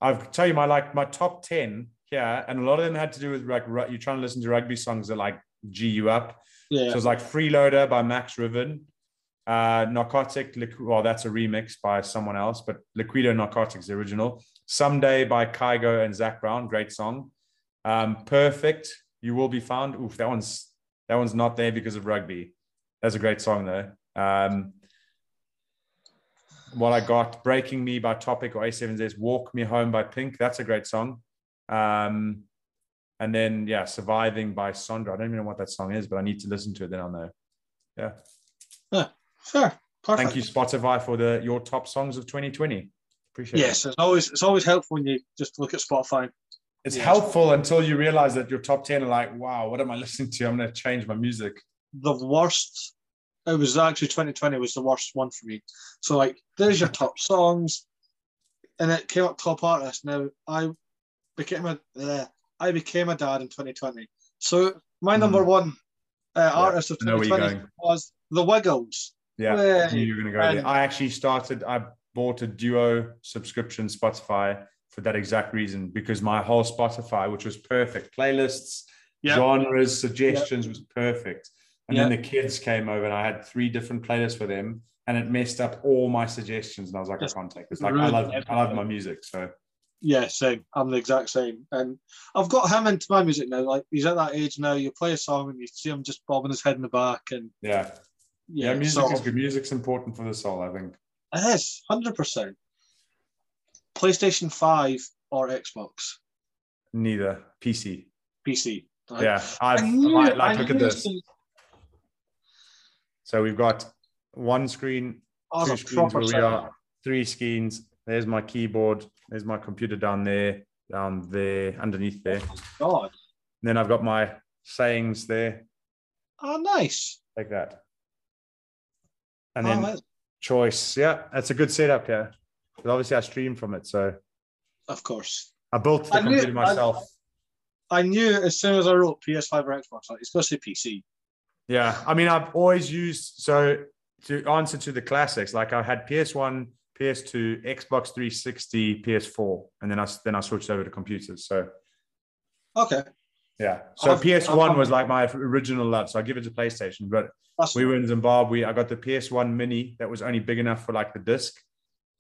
I'll tell you my top 10. Yeah, and a lot of them had to do with you're trying to listen to rugby songs that G you up. Yeah. So it's like Freeloader by Max Riven, Narcotic, well, that's a remix by someone else, but Liquido Narcotics, the original. Someday by Kygo and Zach Brown, great song. Perfect, You Will Be Found. Oof, that one's not there because of rugby. That's a great song though. What I got, Breaking Me by Topic or A7Z's, Walk Me Home by Pink. That's a great song. And then, yeah, Surviving by Sondra. I don't even know what that song is, but I need to listen to it, then I'll know. Yeah. Yeah, sure. Perfect. Thank you, Spotify, for your top songs of 2020. Appreciate it. Yes, it's always helpful when you just look at Spotify. It's helpful until you realize that your top 10 are like, wow, what am I listening to? I'm going to change my music. The worst, it was actually 2020 was the worst one for me. So, like, there's your top songs, and it came up top artists. Now, I became a dad in 2020. So my number one artist of 2020 was The Wiggles. Yeah, you're going to go there. I bought a duo subscription Spotify for that exact reason, because my whole Spotify, which was perfect, playlists, genres, suggestions was perfect. And then the kids came over and I had 3 different playlists for them and it messed up all my suggestions. And I was like, I can't take this. Like, really, I love my music, so... Yeah, same. I'm the exact same. And I've got him into my music now. Like, he's at that age now, you play a song and you see him just bobbing his head in the back. And music is good. Music's important for the soul, I think. It is, 100%. PlayStation 5 or Xbox? Neither. PC. Right? Yeah. I look at this. So we've got one screen, 2 screens where we are, 3 screens. There's my keyboard. There's my computer down there, underneath there. Oh, God. And then I've got my sayings there. Oh, nice. Like that. And then choice. Yeah, that's a good setup, yeah. But obviously I stream from it, so. Of course. I built the computer myself. I knew as soon as I wrote PS5 or Xbox, like, it's supposed to be PC. Yeah, I mean, I've always used, so to answer to the classics, like I had PS1, PS2, Xbox 360, PS4, and then I switched over to computers. So, okay, yeah. So PS1 was like my original love. So I give it to PlayStation. But we were in Zimbabwe. I got the PS1 Mini that was only big enough for like the disc,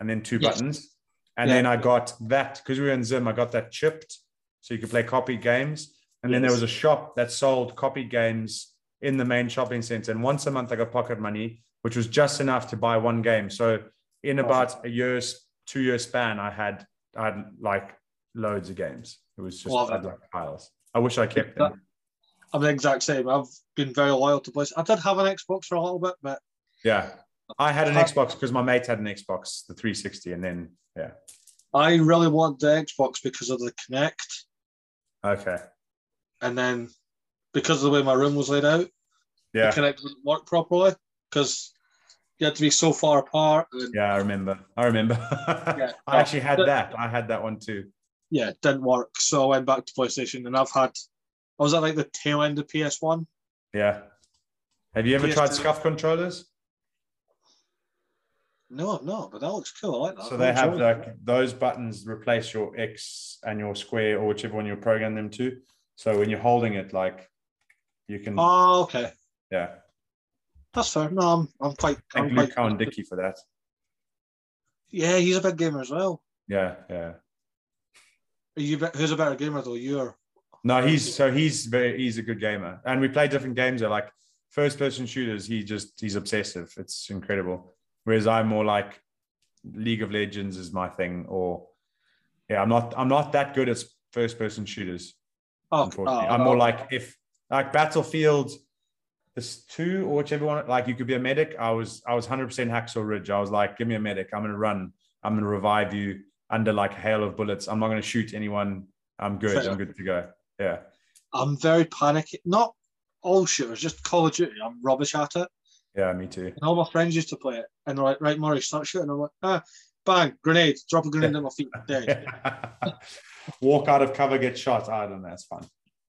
and then 2 buttons. And then I got that because we were in Zim. I got that chipped, so you could play copied games. And then there was a shop that sold copied games in the main shopping center. And once a month, I got pocket money, which was just enough to buy 1 game. So in about a year's 2-year span, I had like loads of games. It was just like piles. I wish I kept them. I'm the exact same. I've been very loyal to PlayStation. I did have an Xbox for a little bit, but I had an Xbox because my mate had an Xbox, the 360, and then I really wanted the Xbox because of the Kinect. Okay. And then because of the way my room was laid out, the Kinect didn't work properly because you had to be so far apart. I remember. I actually had that. I had that one too. Yeah, it didn't work. So I went back to PlayStation and I was at like the tail end of PS1. Yeah. Have you ever tried scuff controllers? No, I've not, but that looks cool. I like that. So they have like those buttons replace your X and your square or whichever one you program them to. So when you're holding it, like you can. Oh, okay. Yeah. That's fair. No, I'm quite... Thank Luke Cowan Dickey for that. Yeah, he's a big gamer as well. Yeah. Who's a better gamer though? No, he's a good gamer. And we play different games. They're like first-person shooters. He's obsessive. It's incredible. Whereas I'm more like League of Legends is my thing. Or I'm not that good at first-person shooters. Oh, unfortunately. I'm more like if Battlefield... There's 2 or whichever one, like you could be a medic. I was 100% Hacksaw Ridge. I was like, give me a medic. I'm going to run. I'm going to revive you under like a hail of bullets. I'm not going to shoot anyone. I'm good. Fair. I'm good to go. Yeah. I'm very panicky. Not all shooters, just Call of Duty. I'm rubbish at it. Yeah, me too. And all my friends used to play it. And they're like, right, Murray, start shooting. I'm like, bang, grenade. Drop a grenade at my feet. Dead. Walk out of cover, get shot. I don't know. It's fun.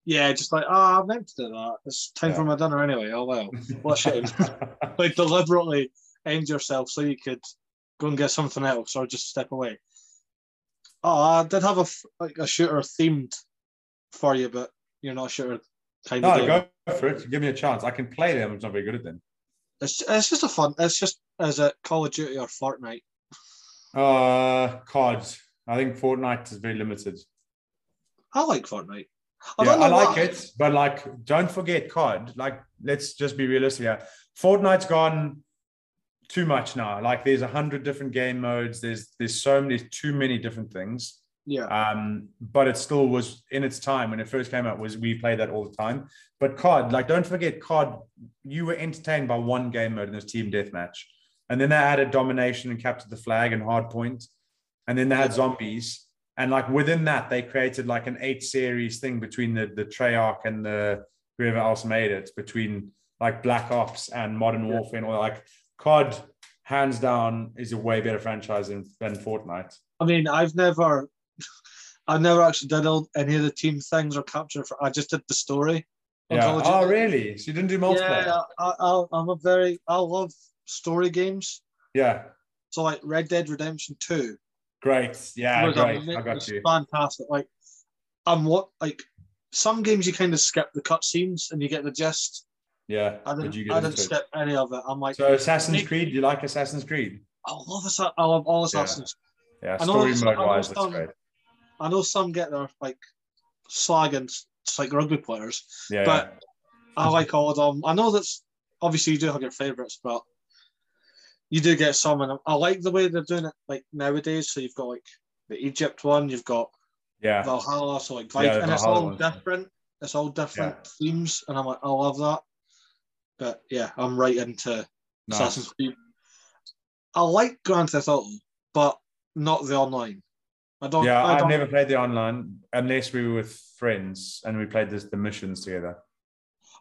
Yeah, just like, I meant to do that. It's time for my dinner anyway. Oh, well. What shame. Like, deliberately end yourself so you could go and get something else or just step away. Oh, I did have a shooter themed for you, but you're not a shooter No, go for it. Give me a chance. I can play them. I'm not very good at them. It's just a fun. It's just as a Call of Duty or Fortnite. COD. I think Fortnite is very limited. I like Fortnite. I like it, but like, don't forget COD. Like, let's just be realistic here. Fortnite's gone too much now. Like, there's 100 different game modes. There's so many, too many different things. Yeah. But it still was in its time when it first came out. We played that all the time. But COD, like, don't forget COD. You were entertained by one game mode, and it was team deathmatch. And then they added domination and capture the flag and hardpoint. And then they had zombies. And like within that, they created like an 8 series thing between the Treyarch and the whoever else made it, between like Black Ops and Modern Warfare and all. Like COD, hands down, is a way better franchise than Fortnite. I mean, I've never actually done any of the team things or capture. I just did the story. Yeah. Oh, really? So you didn't do multiplayer? Yeah, I love story games. Yeah. So like Red Dead Redemption 2. Great, yeah, great. I got you. Fantastic. Like, some games you kind of skip the cutscenes and you get the gist. Yeah, I didn't skip any of it. I'm like, so Assassin's Creed. Do you like Assassin's Creed? I love all Assassin's. Yeah, story mode wise, that's great. I know some get their like slag and like rugby players. Yeah, but I like all of them. I know that's obviously you do have your favourites, but. You do get some, and I like the way they're doing it like nowadays. So you've got like the Egypt one, you've got Valhalla, so like Viking, and it's all different. It's all different themes, and I'm like, I love that. But yeah, I'm right into Assassin's Creed. I like Grand Theft Auto, but not the online. I don't. Yeah, I've never played the online unless we were with friends and we played the missions together.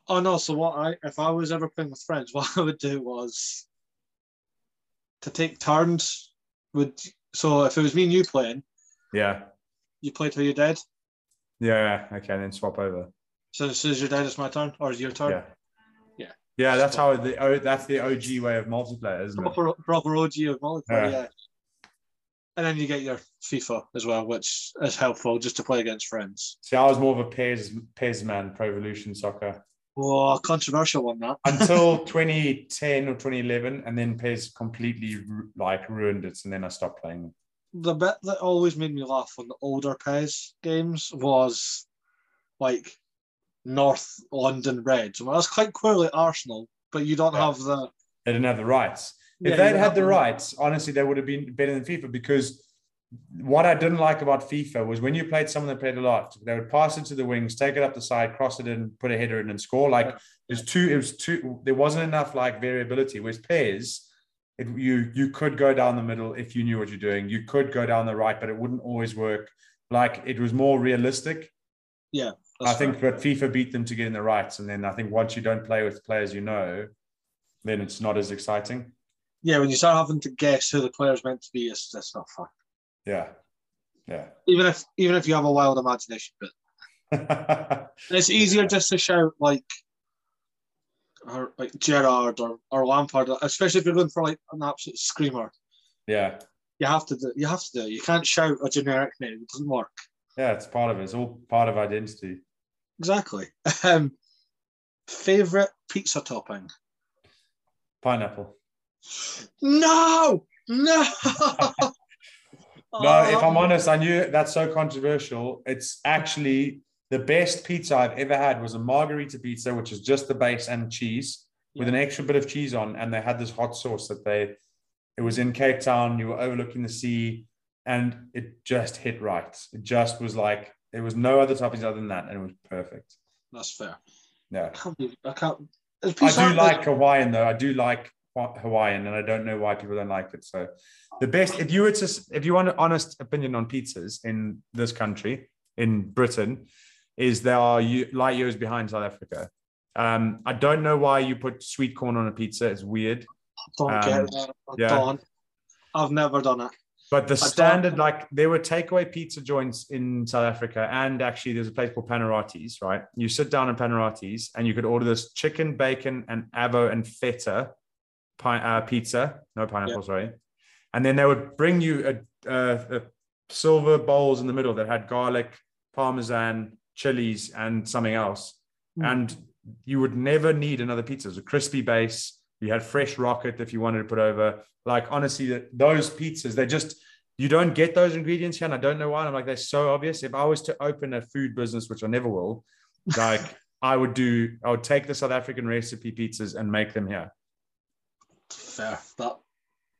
Oh no! So if I was ever playing with friends, what I would do was. To take turns so if it was me and you playing, you play till you're dead. Yeah, okay, and then swap over. So as soon as you're dead, it's my turn, or is your turn? Yeah. Yeah, that's how that's the OG way of multiplayer, isn't it? Proper OG of multiplayer. Yeah. And then you get your FIFA as well, which is helpful just to play against friends. See, I was more of a PES man, Pro Evolution Soccer. Oh, controversial one, that. Until 2010 or 2011, and then PES completely ruined it, and then I stopped playing. The bit that always made me laugh on the older PES games was, like, North London Reds. Well, that's quite clearly Arsenal, but you don't have the... They didn't have the rights. Yeah, if they'd had the rights, honestly, they would have been better than FIFA, because what I didn't like about FIFA was when you played someone that played a lot, they would pass it to the wings, take it up the side, cross it in, put a header in and score. Like there wasn't enough like variability. Whereas PES, you could go down the middle if you knew what you're doing. You could go down the right, but it wouldn't always work. Like it was more realistic. Yeah. I think but FIFA beat them to get in the rights. And then I think once you don't play with players you know, then it's not as exciting. Yeah, when you start having to guess who the player's meant to be, it's that's not fun. Yeah, yeah. Even if you have a wild imagination, but it's easier just to shout like Gerrard or Lampard, especially if you're going for like an absolute screamer. Yeah, you have to do it. You can't shout a generic name; it doesn't work. Yeah, it's part of it. It's all part of identity. Exactly. Favorite pizza topping? Pineapple. No. No, if I'm honest, I knew that's so controversial. It's actually the best pizza I've ever had was a margherita pizza, which is just the base and cheese with an extra bit of cheese on. And they had this hot sauce it was in Cape Town. You were overlooking the sea and it just hit right. It just was like, there was no other toppings other than that. And it was perfect. That's fair. Yeah. I can't. I do like Hawaiian though. I do like Hawaiian, and I don't know why people don't like it. So the best, if you want an honest opinion on pizzas in this country, in Britain, is they are light years behind South Africa. I don't know why you put sweet corn on a pizza. It's weird. I don't get it. I've never done it. But the standard, like there were takeaway pizza joints in South Africa, and actually there's a place called Panarottis, right? You sit down in Panarottis and you could order this chicken, bacon, and avo and feta pizza, no pineapple, sorry. And then they would bring you a silver bowls in the middle that had garlic, parmesan, chilies, and something else. And you would never need another pizza. It was a crispy base. You had fresh rocket if you wanted to put over. Like, honestly, those pizzas, they just, you don't get those ingredients here. And I don't know why. I'm like, they're so obvious. If I was to open a food business, which I never will, like, I would take the South African recipe pizzas and make them here. Fair. But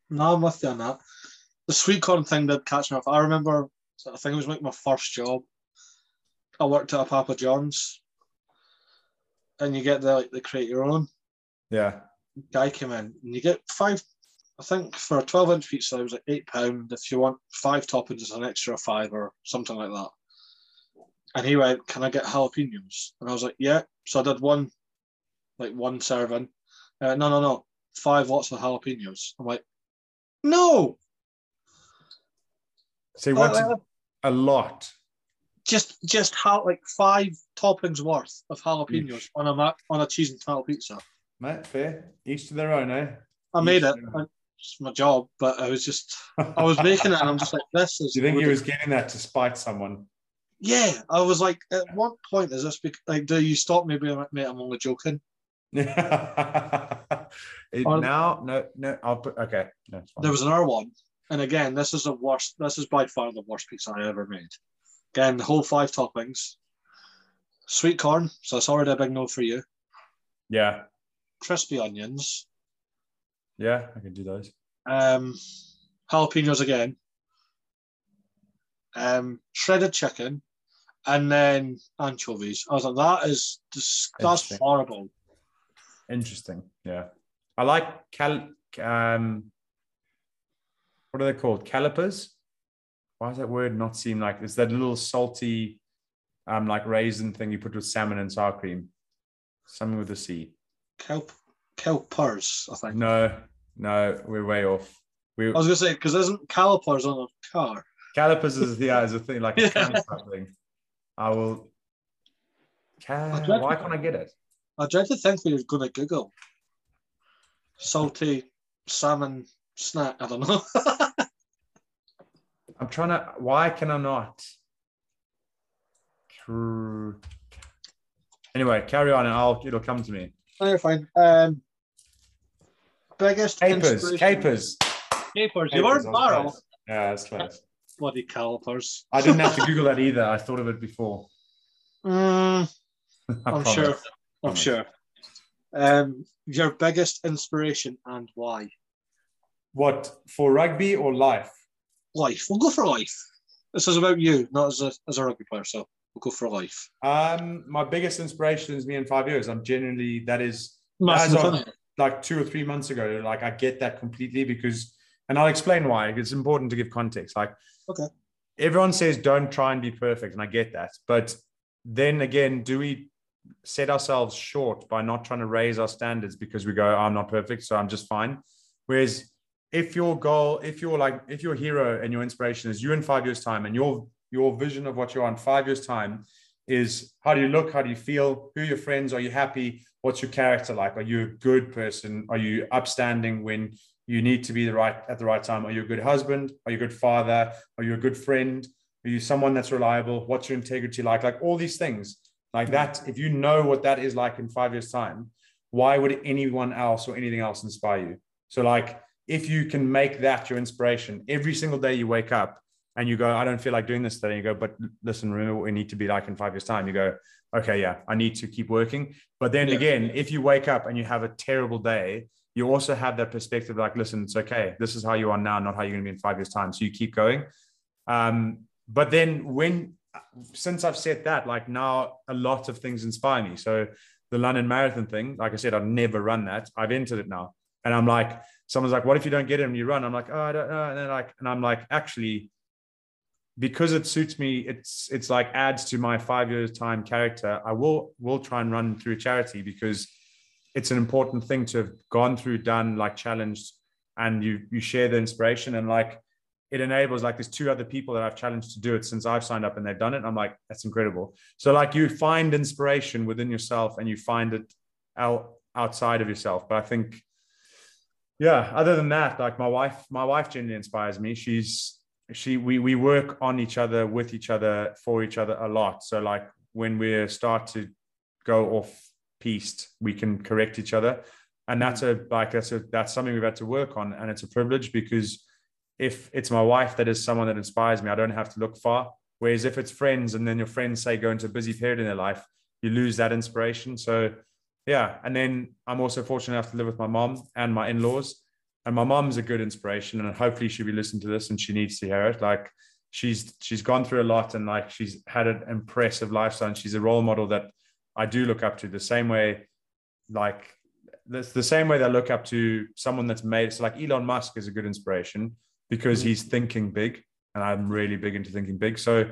no, I'm with you on that. The sweet corn thing did catch me off. I remember, I think it was like my first job. I worked at a Papa John's. And you get the, like, they create your own. Yeah. Guy came in, and you get five, I think, for a 12-inch pizza, it was like £8. If you want five toppings, it's an extra £5 or something like that. And he went, can I get jalapenos? And I was like, yeah. So I did one serving. No, 5 lots of jalapenos. I'm like, no. So he wants a lot. Just had like 5 toppings worth of jalapenos on a cheese and tomato pizza. Mate, fair. Each to their own, eh? I made it. It's my job, but I was making it, and I'm just like, this is... Do you think he was getting that to spite someone? Yeah. I was like, at what point is this... Like, do you stop me being like, mate, I'm only joking? Okay. No, there was another one, and again, this is by far the worst pizza I ever made. Again, the whole 5 toppings. Sweet corn, so it's already a big no for you. Yeah. Crispy onions. Yeah, I can do those. Jalapenos again. Shredded chicken. And then anchovies. I was like, that is disgusting. That's horrible. Interesting, yeah. I like what are they called? Calipers? Why does that word not seem like... It's that little salty, like raisin thing you put with salmon and sour cream. Something with a C. Calipers, I think. No, we're way off. I was going to say, because isn't calipers on a car? Calipers is a thing, like a caliper thing. Why can't I get it? I dread to think we were going to Google salty salmon snack. I don't know. I'm trying to... Why can I not? Anyway, carry on and it'll come to me. No, you're fine. Biggest capers. You weren't far off. Yeah, that's close. Bloody calipers. I didn't have to Google that either. I thought of it before. I'm sure. Your biggest inspiration and why? What, for rugby or life? Life. We'll go for life. This is about you, not as a rugby player. So. We'll go for life. My biggest inspiration is me in 5 years. I'm genuinely, like 2 or 3 months ago, like I get that completely and I'll explain why. It's important to give context. Like, okay, everyone says don't try and be perfect, and I get that. But then again, do we set ourselves short by not trying to raise our standards because we go, I'm not perfect, so I'm just fine? Whereas if your hero and your inspiration is you in 5 years' time, and your vision of what you are in 5 years' time is, how do you look? How do you feel? Who are your friends? Are you happy? What's your character like? Are you a good person? Are you upstanding when you need to be at the right time? Are you a good husband? Are you a good father? Are you a good friend? Are you someone that's reliable? What's your integrity like? Like all these things like that. If you know what that is like in 5 years' time, why would anyone else or anything else inspire you? So like, if you can make that your inspiration every single day you wake up, and you go, I don't feel like doing this today. You go, but listen, remember what we need to be like in 5 years' time. You go, okay, yeah, I need to keep working. But then again, if you wake up and you have a terrible day, you also have that perspective like, listen, it's okay. This is how you are now, not how you're going to be in 5 years' time. So you keep going. But then since I've said that, like now a lot of things inspire me. So the London Marathon thing, like I said, I've never run that. I've entered it now. And I'm like, someone's like, what if you don't get it and you run? I'm like, oh, I don't know. And they're like, and I'm like, actually, because it suits me, it's like adds to my 5 years' time character. I will try and run through a charity because it's an important thing to have gone through, done, like challenged, and you share the inspiration, and like it enables, like there's 2 other people that I've challenged to do it since I've signed up and they've done it. And I'm like, that's incredible. So like you find inspiration within yourself and you find it outside of yourself. But I think, yeah, other than that, like my wife genuinely inspires me. We work on each other, with each other, for each other a lot. So like when we start to go off piste, we can correct each other. And that's something we've had to work on. And it's a privilege, because if it's my wife that is someone that inspires me, I don't have to look far. Whereas if it's friends, and then your friends, say, go into a busy period in their life, you lose that inspiration. So yeah. And then I'm also fortunate enough to live with my mom and my in-laws, and my mom's a good inspiration, and hopefully she'll be listening to this and she needs to hear it. Like, she's gone through a lot, and like, she's had an impressive lifestyle, and she's a role model that I do look up to the same way. Like, that's the same way that I look up to someone that's made, so like Elon Musk is a good inspiration because he's thinking big, and I'm really big into thinking big. So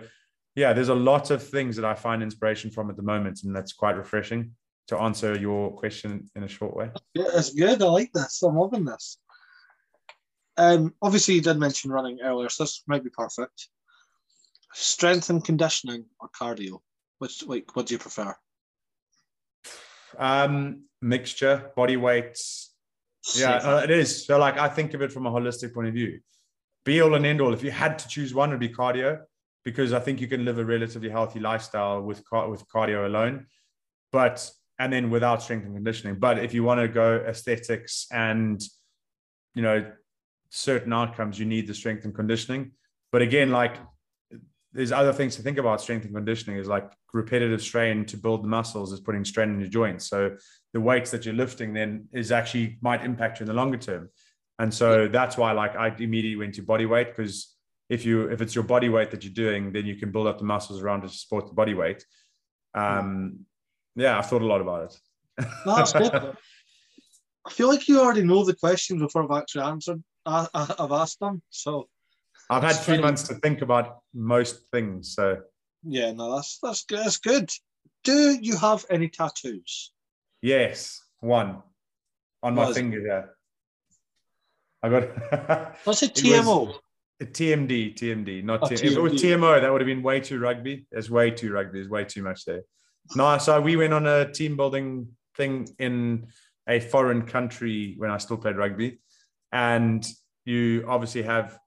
yeah, there's a lot of things that I find inspiration from at the moment, and that's quite refreshing, to answer your question in a short way. Yeah, that's good. I like this. I'm loving this. Obviously, you did mention running earlier, so this might be perfect. Strength and conditioning or cardio? What do you prefer? Mixture, body weights. Yeah, it is. So like, I think of it from a holistic point of view. Be all and end all. If you had to choose one, it would be cardio, because I think you can live a relatively healthy lifestyle with cardio alone, and then without strength and conditioning. But if you want to go aesthetics and, you know, certain outcomes, you need the strength and conditioning. But again, like, there's other things to think about. Strength and conditioning is like repetitive strain to build the muscles is putting strain in your joints. So the weights that you're lifting then is actually might impact you in the longer term. And so that's why, like, I immediately went to body weight, because if it's your body weight that you're doing, then you can build up the muscles around to support the body weight. Yeah, I've thought a lot about it. No, that's good. I feel like you already know the questions before I've actually answered. I've asked them, so. I've had 3 months to think about most things, so. Yeah, no, that's good. That's good. Do you have any tattoos? Yes, one on my finger. Yeah, I got. What's a TMO? TMD, not TMD. If it was TMO, that would have been way too rugby. There's way too rugby. There's way too much there. No, so we went on a team building thing in a foreign country when I still played rugby, and you obviously have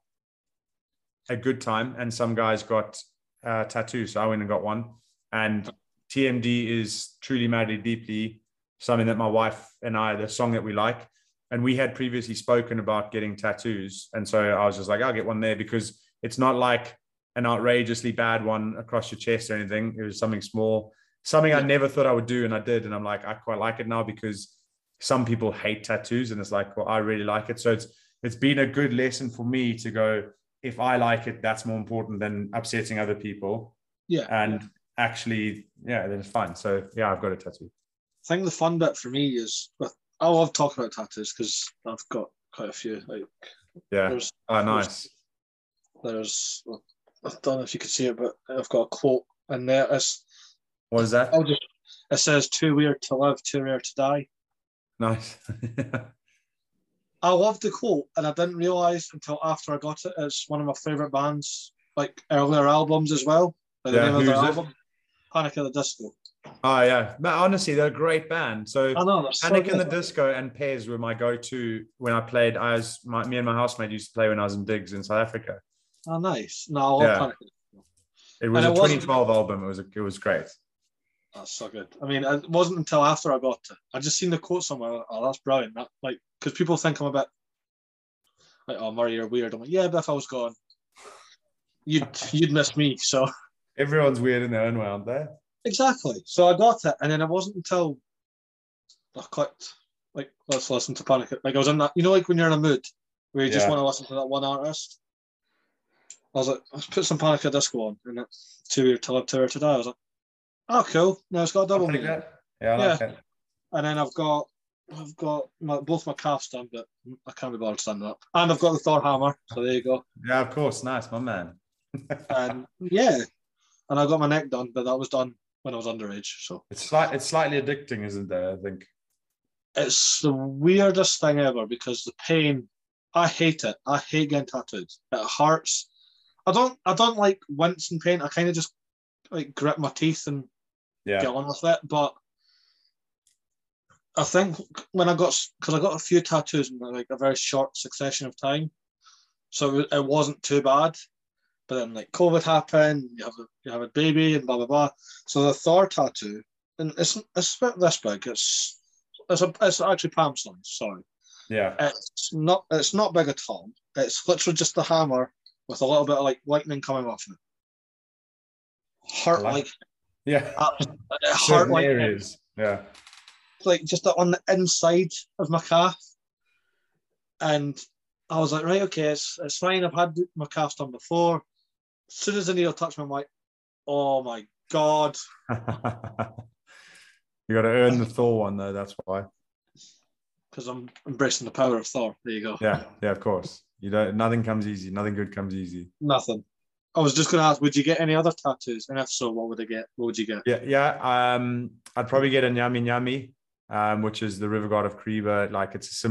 a good time, and some guys got tattoos. So I went and got one, and TMD is truly, madly, deeply, something that my wife and I, the song that we like, and we had previously spoken about getting tattoos. And so I was just like, I'll get one there, because it's not like an outrageously bad one across your chest or anything. It was something small, something I never thought I would do. And I did. And I'm like, I quite like it now, because some people hate tattoos, and it's like, well, I really like it. So it's been a good lesson for me to go, if I like it, that's more important than upsetting other people. Yeah. And actually, yeah, then it's fine. So yeah, I've got a tattoo. I think the fun bit for me is, I love talking about tattoos because I've got quite a few. Like, yeah. Nice. I don't know if you can see it, but I've got a quote in there. What is that? It says, "Too weird to live, too rare to die." Nice. I love the quote, and I didn't realise until after I got it. It's one of my favourite bands, like earlier albums as well. Panic! At the Disco. Oh yeah, but honestly, they're a great band. So I know, Panic! At the Disco and Pez were my go-to when I played. Me and my housemate used to play when I was in digs in South Africa. Oh nice! No, I love Panic! At the Disco. It was a 2012 album. It was great. That's so good. I mean, it wasn't until after I got it. I just seen the quote somewhere. Oh, that's brilliant. That, like, because people think I'm a bit like, oh, Murray, you're weird. I'm like, yeah, but if I was gone, you'd miss me. So everyone's weird in their own way, aren't they? Exactly. So I got it, and then it wasn't until I clicked, like, let's listen to Panic. Like, I was in that, you know, like when you're in a mood where you just want to listen to that one artist. I was like, let's put some Panic! At the Disco on, and it's Too Weird to Live, Too Rare to Die. I was like, oh, cool. No, it's got a double. Yeah, I like it. And then I've got both my calves done, but I can't be bothered standing up. And I've got the Thor hammer. So there you go. Yeah, of course. Nice, my man. And I got my neck done, but that was done when I was underage. So it's slightly addicting, isn't it? I think it's the weirdest thing ever, because the pain. I hate it. I hate getting tattooed. It hurts. I don't like wince and pain. I kind of just like grip my teeth and get on with it. But I think because I got a few tattoos in like a very short succession of time, so it wasn't too bad. But then like COVID happened, you have a baby and blah blah blah. So the Thor tattoo and it's this big. It's actually palm size. Sorry. Yeah. It's not big at all. It's literally just a hammer with a little bit of like lightning coming off it. Hurt like. Yeah. Hurt like. Areas. Yeah. Like just on the inside of my calf, and I was like, right, okay, it's fine. I've had my calf done before. As soon as the needle touched me, I'm like, oh my god. You got to earn the Thor one though. That's why. Because I'm embracing the power of Thor. There you go. Yeah, yeah, of course. You don't. Nothing comes easy. Nothing good comes easy. Nothing. I was just going to ask, would you get any other tattoos? And if so, what would I get? What would you get? Yeah. I'd probably get a Nyami Nyami. Which is the river god of Kriva. Like it's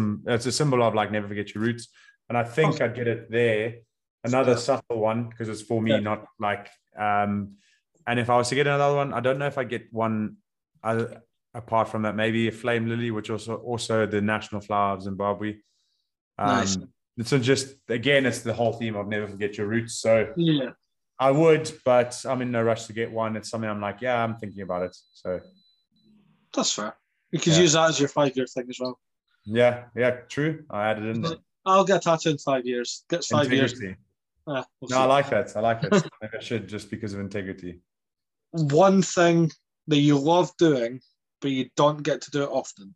a symbol of like never forget your roots. And I think I'd get it there. Another subtle one because it's for me, not like. And if I was to get another one, I don't know if I get one apart from that. Maybe a flame lily, which also the national flower of Zimbabwe. Nice. So just again, it's the whole theme of never forget your roots. So yeah, I would, but I'm in no rush to get one. It's something I'm like, yeah, I'm thinking about it. So that's fair. You could use that as your 5-year thing as well. Yeah, true. I added in there. I'll get a tattoo in 5 years. Gets 5 years. We'll see. I like it. Maybe I should just because of integrity. One thing that you love doing, but you don't get to do it often.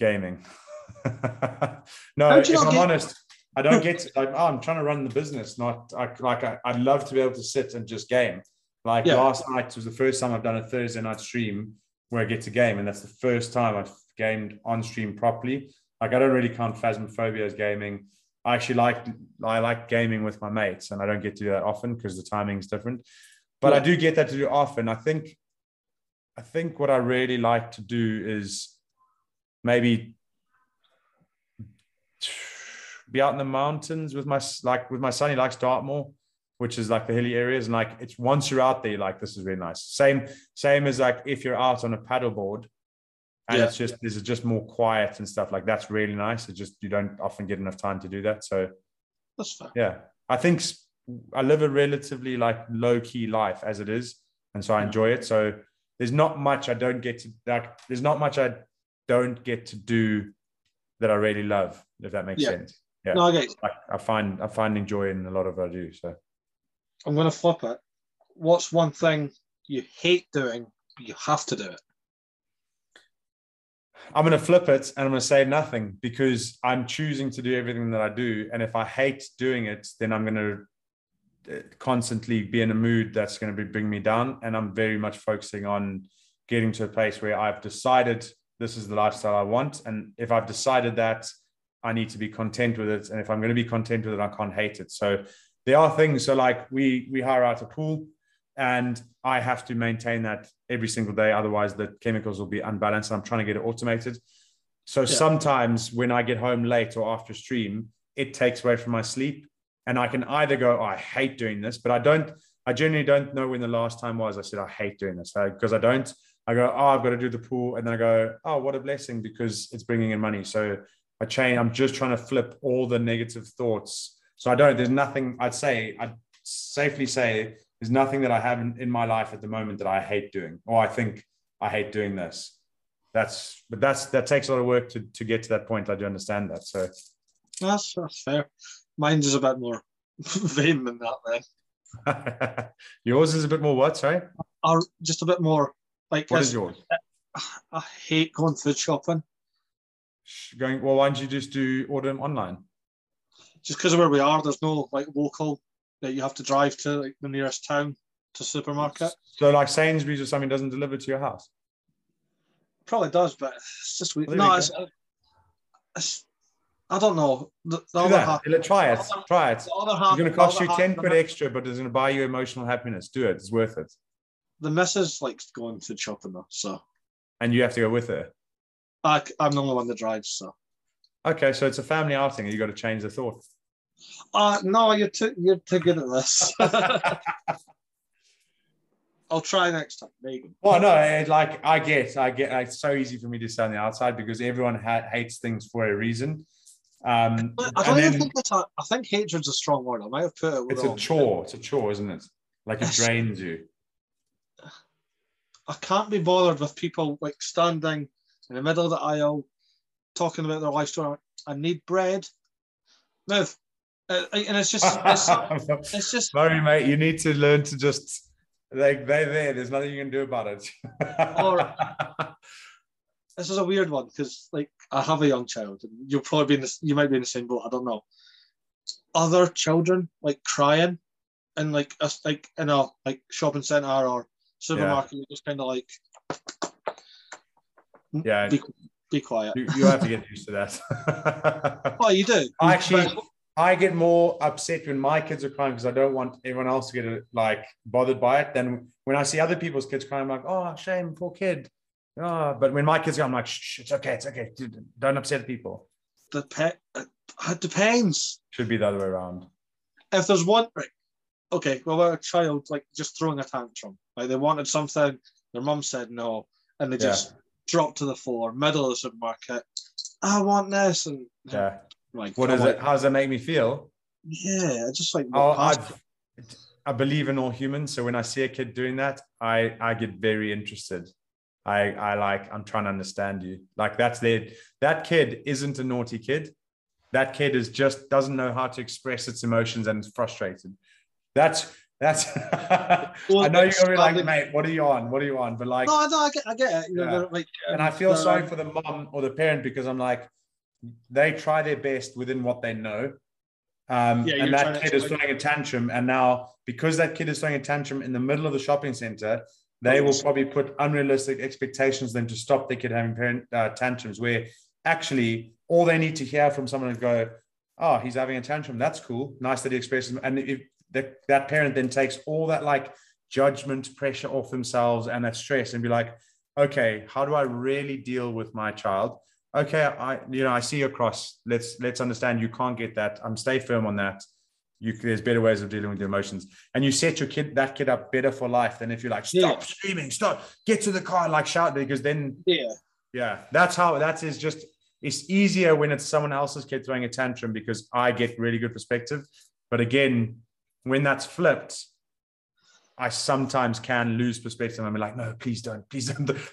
Gaming. No, if I'm honest, I don't get to, like, I'm trying to run the business. I'd love to be able to sit and just game. Like last night was the first time I've done a Thursday night stream where I get to game, and that's the first time I've gamed on stream properly. Like I don't really count Phasmophobia as gaming. I actually like gaming with my mates, and I don't get to do that often because the timing is different. But I do get that to do often. I think what I really like to do is maybe be out in the mountains with my son. He likes Dartmoor, which is like the hilly areas. And like, it's once you're out there, like, this is really nice. Same as like, if you're out on a paddleboard and it's just, this is just more quiet and stuff like that's really nice. It just, you don't often get enough time to do that. So that's fair. Yeah. I think I live a relatively like low key life as it is. And so I enjoy it. So there's not much I don't get to like, there's not much I don't get to do that I really love, if that makes sense. Yeah. No, I get it. I'm finding joy in a lot of what I do. So I'm going to flip it. What's one thing you hate doing, but you have to do it? I'm going to flip it and I'm going to say nothing because I'm choosing to do everything that I do. And if I hate doing it, then I'm going to constantly be in a mood that's going to bring me down. And I'm very much focusing on getting to a place where I've decided this is the lifestyle I want. And if I've decided that, I need to be content with it. And if I'm going to be content with it, I can't hate it. So there are things, so like we hire out a pool and I have to maintain that every single day. Otherwise the chemicals will be unbalanced. I'm trying to get it automated. So sometimes when I get home late or after stream, it takes away from my sleep and I can either go, oh, I hate doing this, but I generally don't know when the last time was I said, I hate doing this because I go, oh, I've got to do the pool. And then I go, oh, what a blessing because it's bringing in money. So I'm just trying to flip all the negative thoughts. So I'd safely say there's nothing that I have in my life at the moment that I hate doing, or I think I hate doing this. That takes a lot of work to get to that point. I do understand that. So that's fair. Mine's is a bit more vain than that then. Yours is a bit more what, sorry? Just a bit more like. What is yours? I hate going food shopping. Well, why don't you just order them online? Just because of where we are, there's no like local that you have to drive to like the nearest town to supermarket. So like Sainsbury's or something doesn't deliver to your house? Probably does, but it's just weird. No, it's I don't know. The other half, try it. It's going to cost you 10 quid extra, but it's going to buy you emotional happiness. Do it. It's worth it. The missus likes going to shopping though, so. And you have to go with her? I'm the only one that drives, so. Okay, so it's a family outing. You got to change the thought. No, you're too good at this. I'll try next time. Maybe. Well, no, I get. Like, it's so easy for me to stand on the outside because everyone hates things for a reason. I think hatred's a strong word. I might have put it. It's a chore. It's a chore, isn't it? Like it drains you. I can't be bothered with people like standing in the middle of the aisle talking about their life story. I need bread. No, and it's just. Sorry, mate. You need to learn to just like they're there. There's nothing you can do about it. Or, this is a weird one because like I have a young child, and you'll probably be in this. You might be in the same boat. I don't know. Other children like crying, and like us like in a like shopping centre or supermarket, yeah. Just kind of like yeah. Be quiet. You have to get used to that. Oh, you do. I get more upset when my kids are crying because I don't want everyone else to get like bothered by it. Then when I see other people's kids crying, I'm like, oh, shame, poor kid. Oh, but when my kids go, I'm like, shh, it's okay. Don't upset people. It depends. Should be the other way around. If there's one, okay, well, a child like just throwing a tantrum, like they wanted something, their mum said no, and they just. Yeah. Dropped to the floor, middle of the supermarket. I want this, and yeah, like what is it? How does that make me feel? Yeah, just like I believe in all humans, so when I see a kid doing that, I get very interested. I'm trying to understand you. Like that kid isn't a naughty kid. That kid is just doesn't know how to express its emotions and is frustrated. That's I know you're gonna be like, mate, what are you on? But like, no, I get it. You know, yeah. Like, and I feel sorry for the mom or the parent because I'm like, they try their best within what they know. And that kid is throwing a tantrum. And now because that kid is throwing a tantrum in the middle of the shopping center, they will probably put unrealistic expectations then to stop the kid having parent tantrums, where actually all they need to hear from someone and go, oh, he's having a tantrum. That's cool. Nice that he expresses. And if that parent then takes all that like judgment pressure off themselves and that stress and be like, okay, how do I really deal with my child? Okay, I see your cross. Let's understand you can't get that. Stay firm on that. There's better ways of dealing with your emotions. And you set that kid up better for life than if you're like, stop screaming, stop, get to the car and like shout, because then it's easier when it's someone else's kid throwing a tantrum because I get really good perspective. But again, when that's flipped, I sometimes can lose perspective. I'm like, no, please don't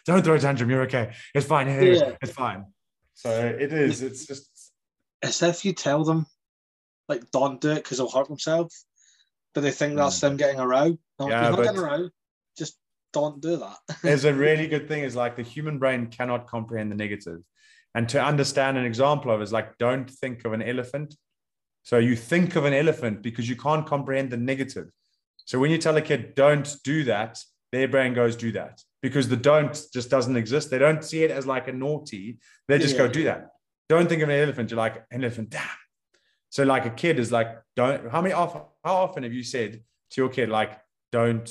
throw a tantrum. You're okay. It's fine. It's fine. So it is. It's just. As if you tell them, like, don't do it because they'll hurt themselves, but they think that's them getting a row. No, yeah, not getting a row. Just don't do that. There's a really good thing is like the human brain cannot comprehend the negative, and to understand an example of is like don't think of an elephant. So you think of an elephant because you can't comprehend the negative. So when you tell a kid, don't do that, their brain goes, do that. Because the don't just doesn't exist. They don't see it as like a naughty. They just go, do that. Don't think of an elephant. You're like, an elephant, damn. So like a kid is like, don't. How often have you said to your kid, like, don't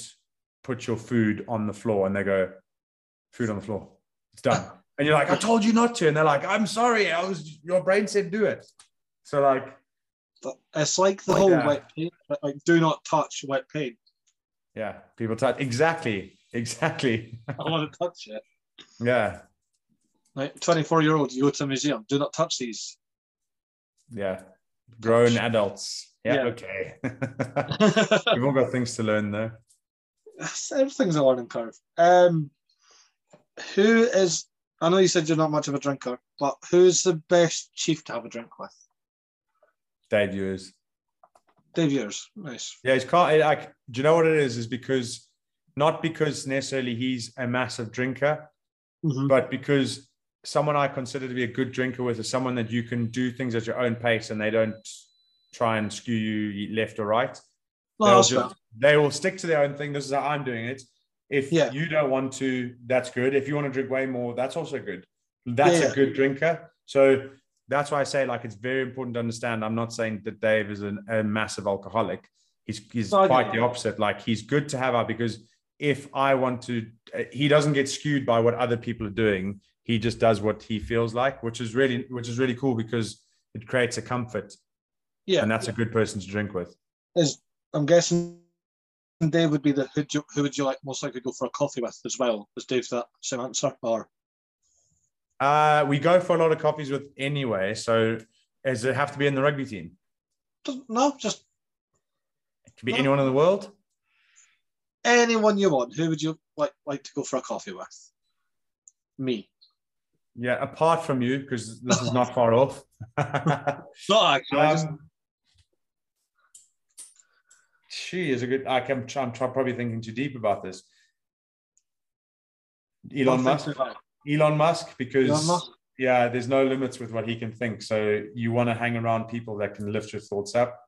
put your food on the floor? And they go, food on the floor. It's done. And you're like, I told you not to. And they're like, I'm sorry. Your brain said do it. So like. It's like the whole wet paint, like do not touch wet paint. Yeah, people touch exactly. I want to touch it. Yeah, like 24-year-old, you go to a museum. Do not touch these. Yeah, grown adults. Yeah, okay. We've all got things to learn though. Everything's a learning curve. Who is? I know you said you're not much of a drinker, but who's the best chief to have a drink with? Dave Ewers. Dave Ewers, nice. Yeah, do you know what it is? Is because not because necessarily he's a massive drinker, but because someone I consider to be a good drinker with is someone that you can do things at your own pace and they don't try and skew you left or right. No, they will stick to their own thing. This is how I'm doing it. If you don't want to, that's good. If you want to drink way more, that's also good. That's a good drinker. So that's why I say, like, it's very important to understand. I'm not saying that Dave is a massive alcoholic. He's quite the opposite. Like, he's good to have out because if I want to, he doesn't get skewed by what other people are doing. He just does what he feels like, which is really cool because it creates a comfort. Yeah, and that's a good person to drink with. I'm guessing Dave would be the who would you like most likely go for a coffee with as well? Is Dave that same answer or? We go for a lot of coffees with anyway. So does it have to be in the rugby team? No, just it could be anyone in the world. anyone you want, who would you like to go for a coffee with? Me. Yeah, apart from you, because this is not far off. Not actually. She is a good. I'm probably thinking too deep about this. Elon Musk, yeah, there's no limits with what he can think. So you want to hang around people that can lift your thoughts up.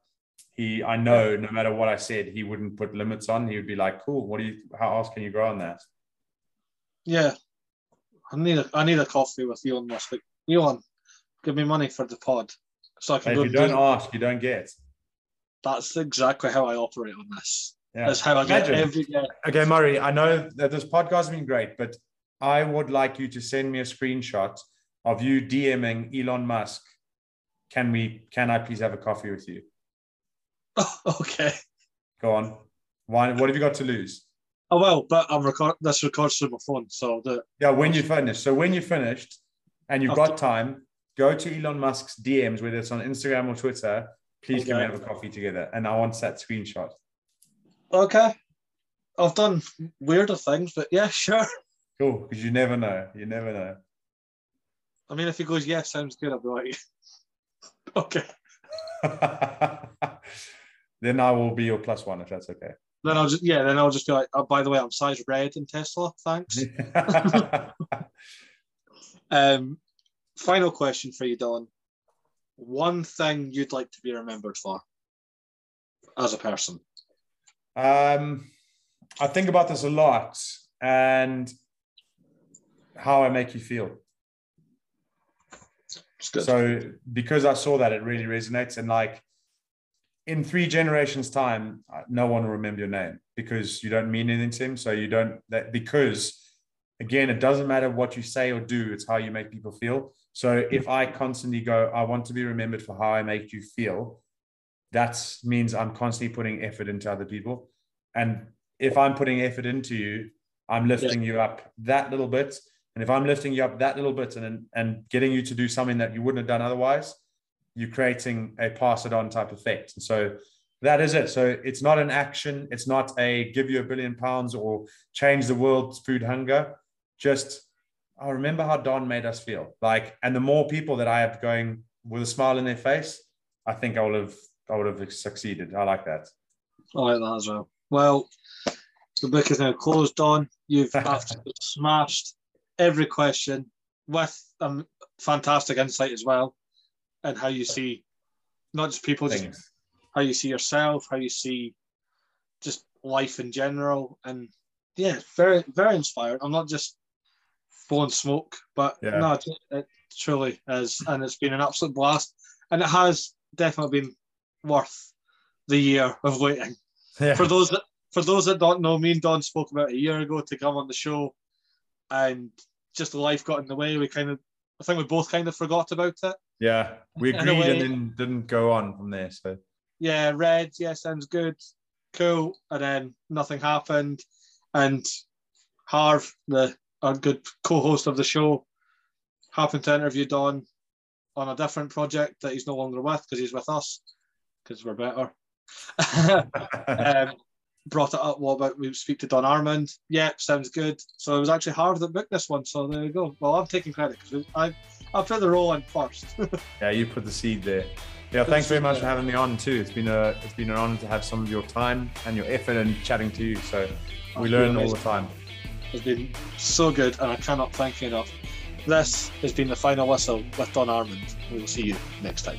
I know, no matter what I said, he wouldn't put limits on. He would be like, "Cool, how else can you grow on that?" Yeah, I need a coffee with Elon Musk. Like, Elon, give me money for the pod, so I can. If you don't ask, you don't get. That's exactly how I operate on this. Yeah. That's how I get every day. Okay, Murray, I know that this podcast has been great, but I would like you to send me a screenshot of you DMing Elon Musk. Can I please have a coffee with you? Oh, okay. Go on. Why? What have you got to lose? I will, but this records through my phone, so when you finish. So when you're finished and you've got time, go to Elon Musk's DMs, whether it's on Instagram or Twitter. Please can we have a coffee together? And I want that screenshot. Okay. I've done weirder things, but yeah, sure. Cool, because you never know. You never know. I mean, if he goes, yeah, sounds good, I'll be like, okay. Then I will be your +1 if that's okay. Then I'll just be like, oh, by the way, I'm size red in Tesla. Thanks. Final question for you, Don. One thing you'd like to be remembered for as a person? I think about this a lot, and how I make you feel. So because I saw that, it really resonates. And like in 3 generations' time, no one will remember your name because you don't mean anything to him. So because again, it doesn't matter what you say or do, it's how you make people feel. So if I constantly go, I want to be remembered for how I make you feel, that means I'm constantly putting effort into other people. And if I'm putting effort into you, I'm lifting you up that little bit. And if I'm lifting you up that little bit and getting you to do something that you wouldn't have done otherwise, you're creating a pass it on type effect. And so that is it. So it's not an action. It's not a give you £1 billion or change the world's food hunger. Just, I remember how Don made us feel. Like, and the more people that I have going with a smile in their face, I think I would have succeeded. I like that. I like that as well. Well, the book is now closed, Don. You've absolutely smashed every question with fantastic insight as well, and how you see not just people, just how you see yourself, how you see just life in general, and yeah, very, very inspired. I'm not just blowing smoke, but no, it truly is, and it's been an absolute blast, and it has definitely been worth the year of waiting. Yeah. For those that don't know, me and Don spoke about a year ago to come on the show, and just life got in the way. I think we both kind of forgot about it. Yeah, we agreed and then didn't go on from there. So yeah, sounds good, cool, and then nothing happened. And Harv, our good co-host of the show, happened to interview Don on a different project that he's no longer with because he's with us because we're better. Brought it up, what about we speak to Don Armand? Yeah, sounds good. So it was actually Harv that booked this one, so there we go. Well, I'm taking credit because I put the role in first. Yeah, you put the seed there. Yeah, thanks very much for having me on too. It's been an honor to have some of your time and your effort and chatting to you. So we learn all the time. It's been so good, and I cannot thank you enough. This has been The Final Whistle with Don Armand. We will see you next time.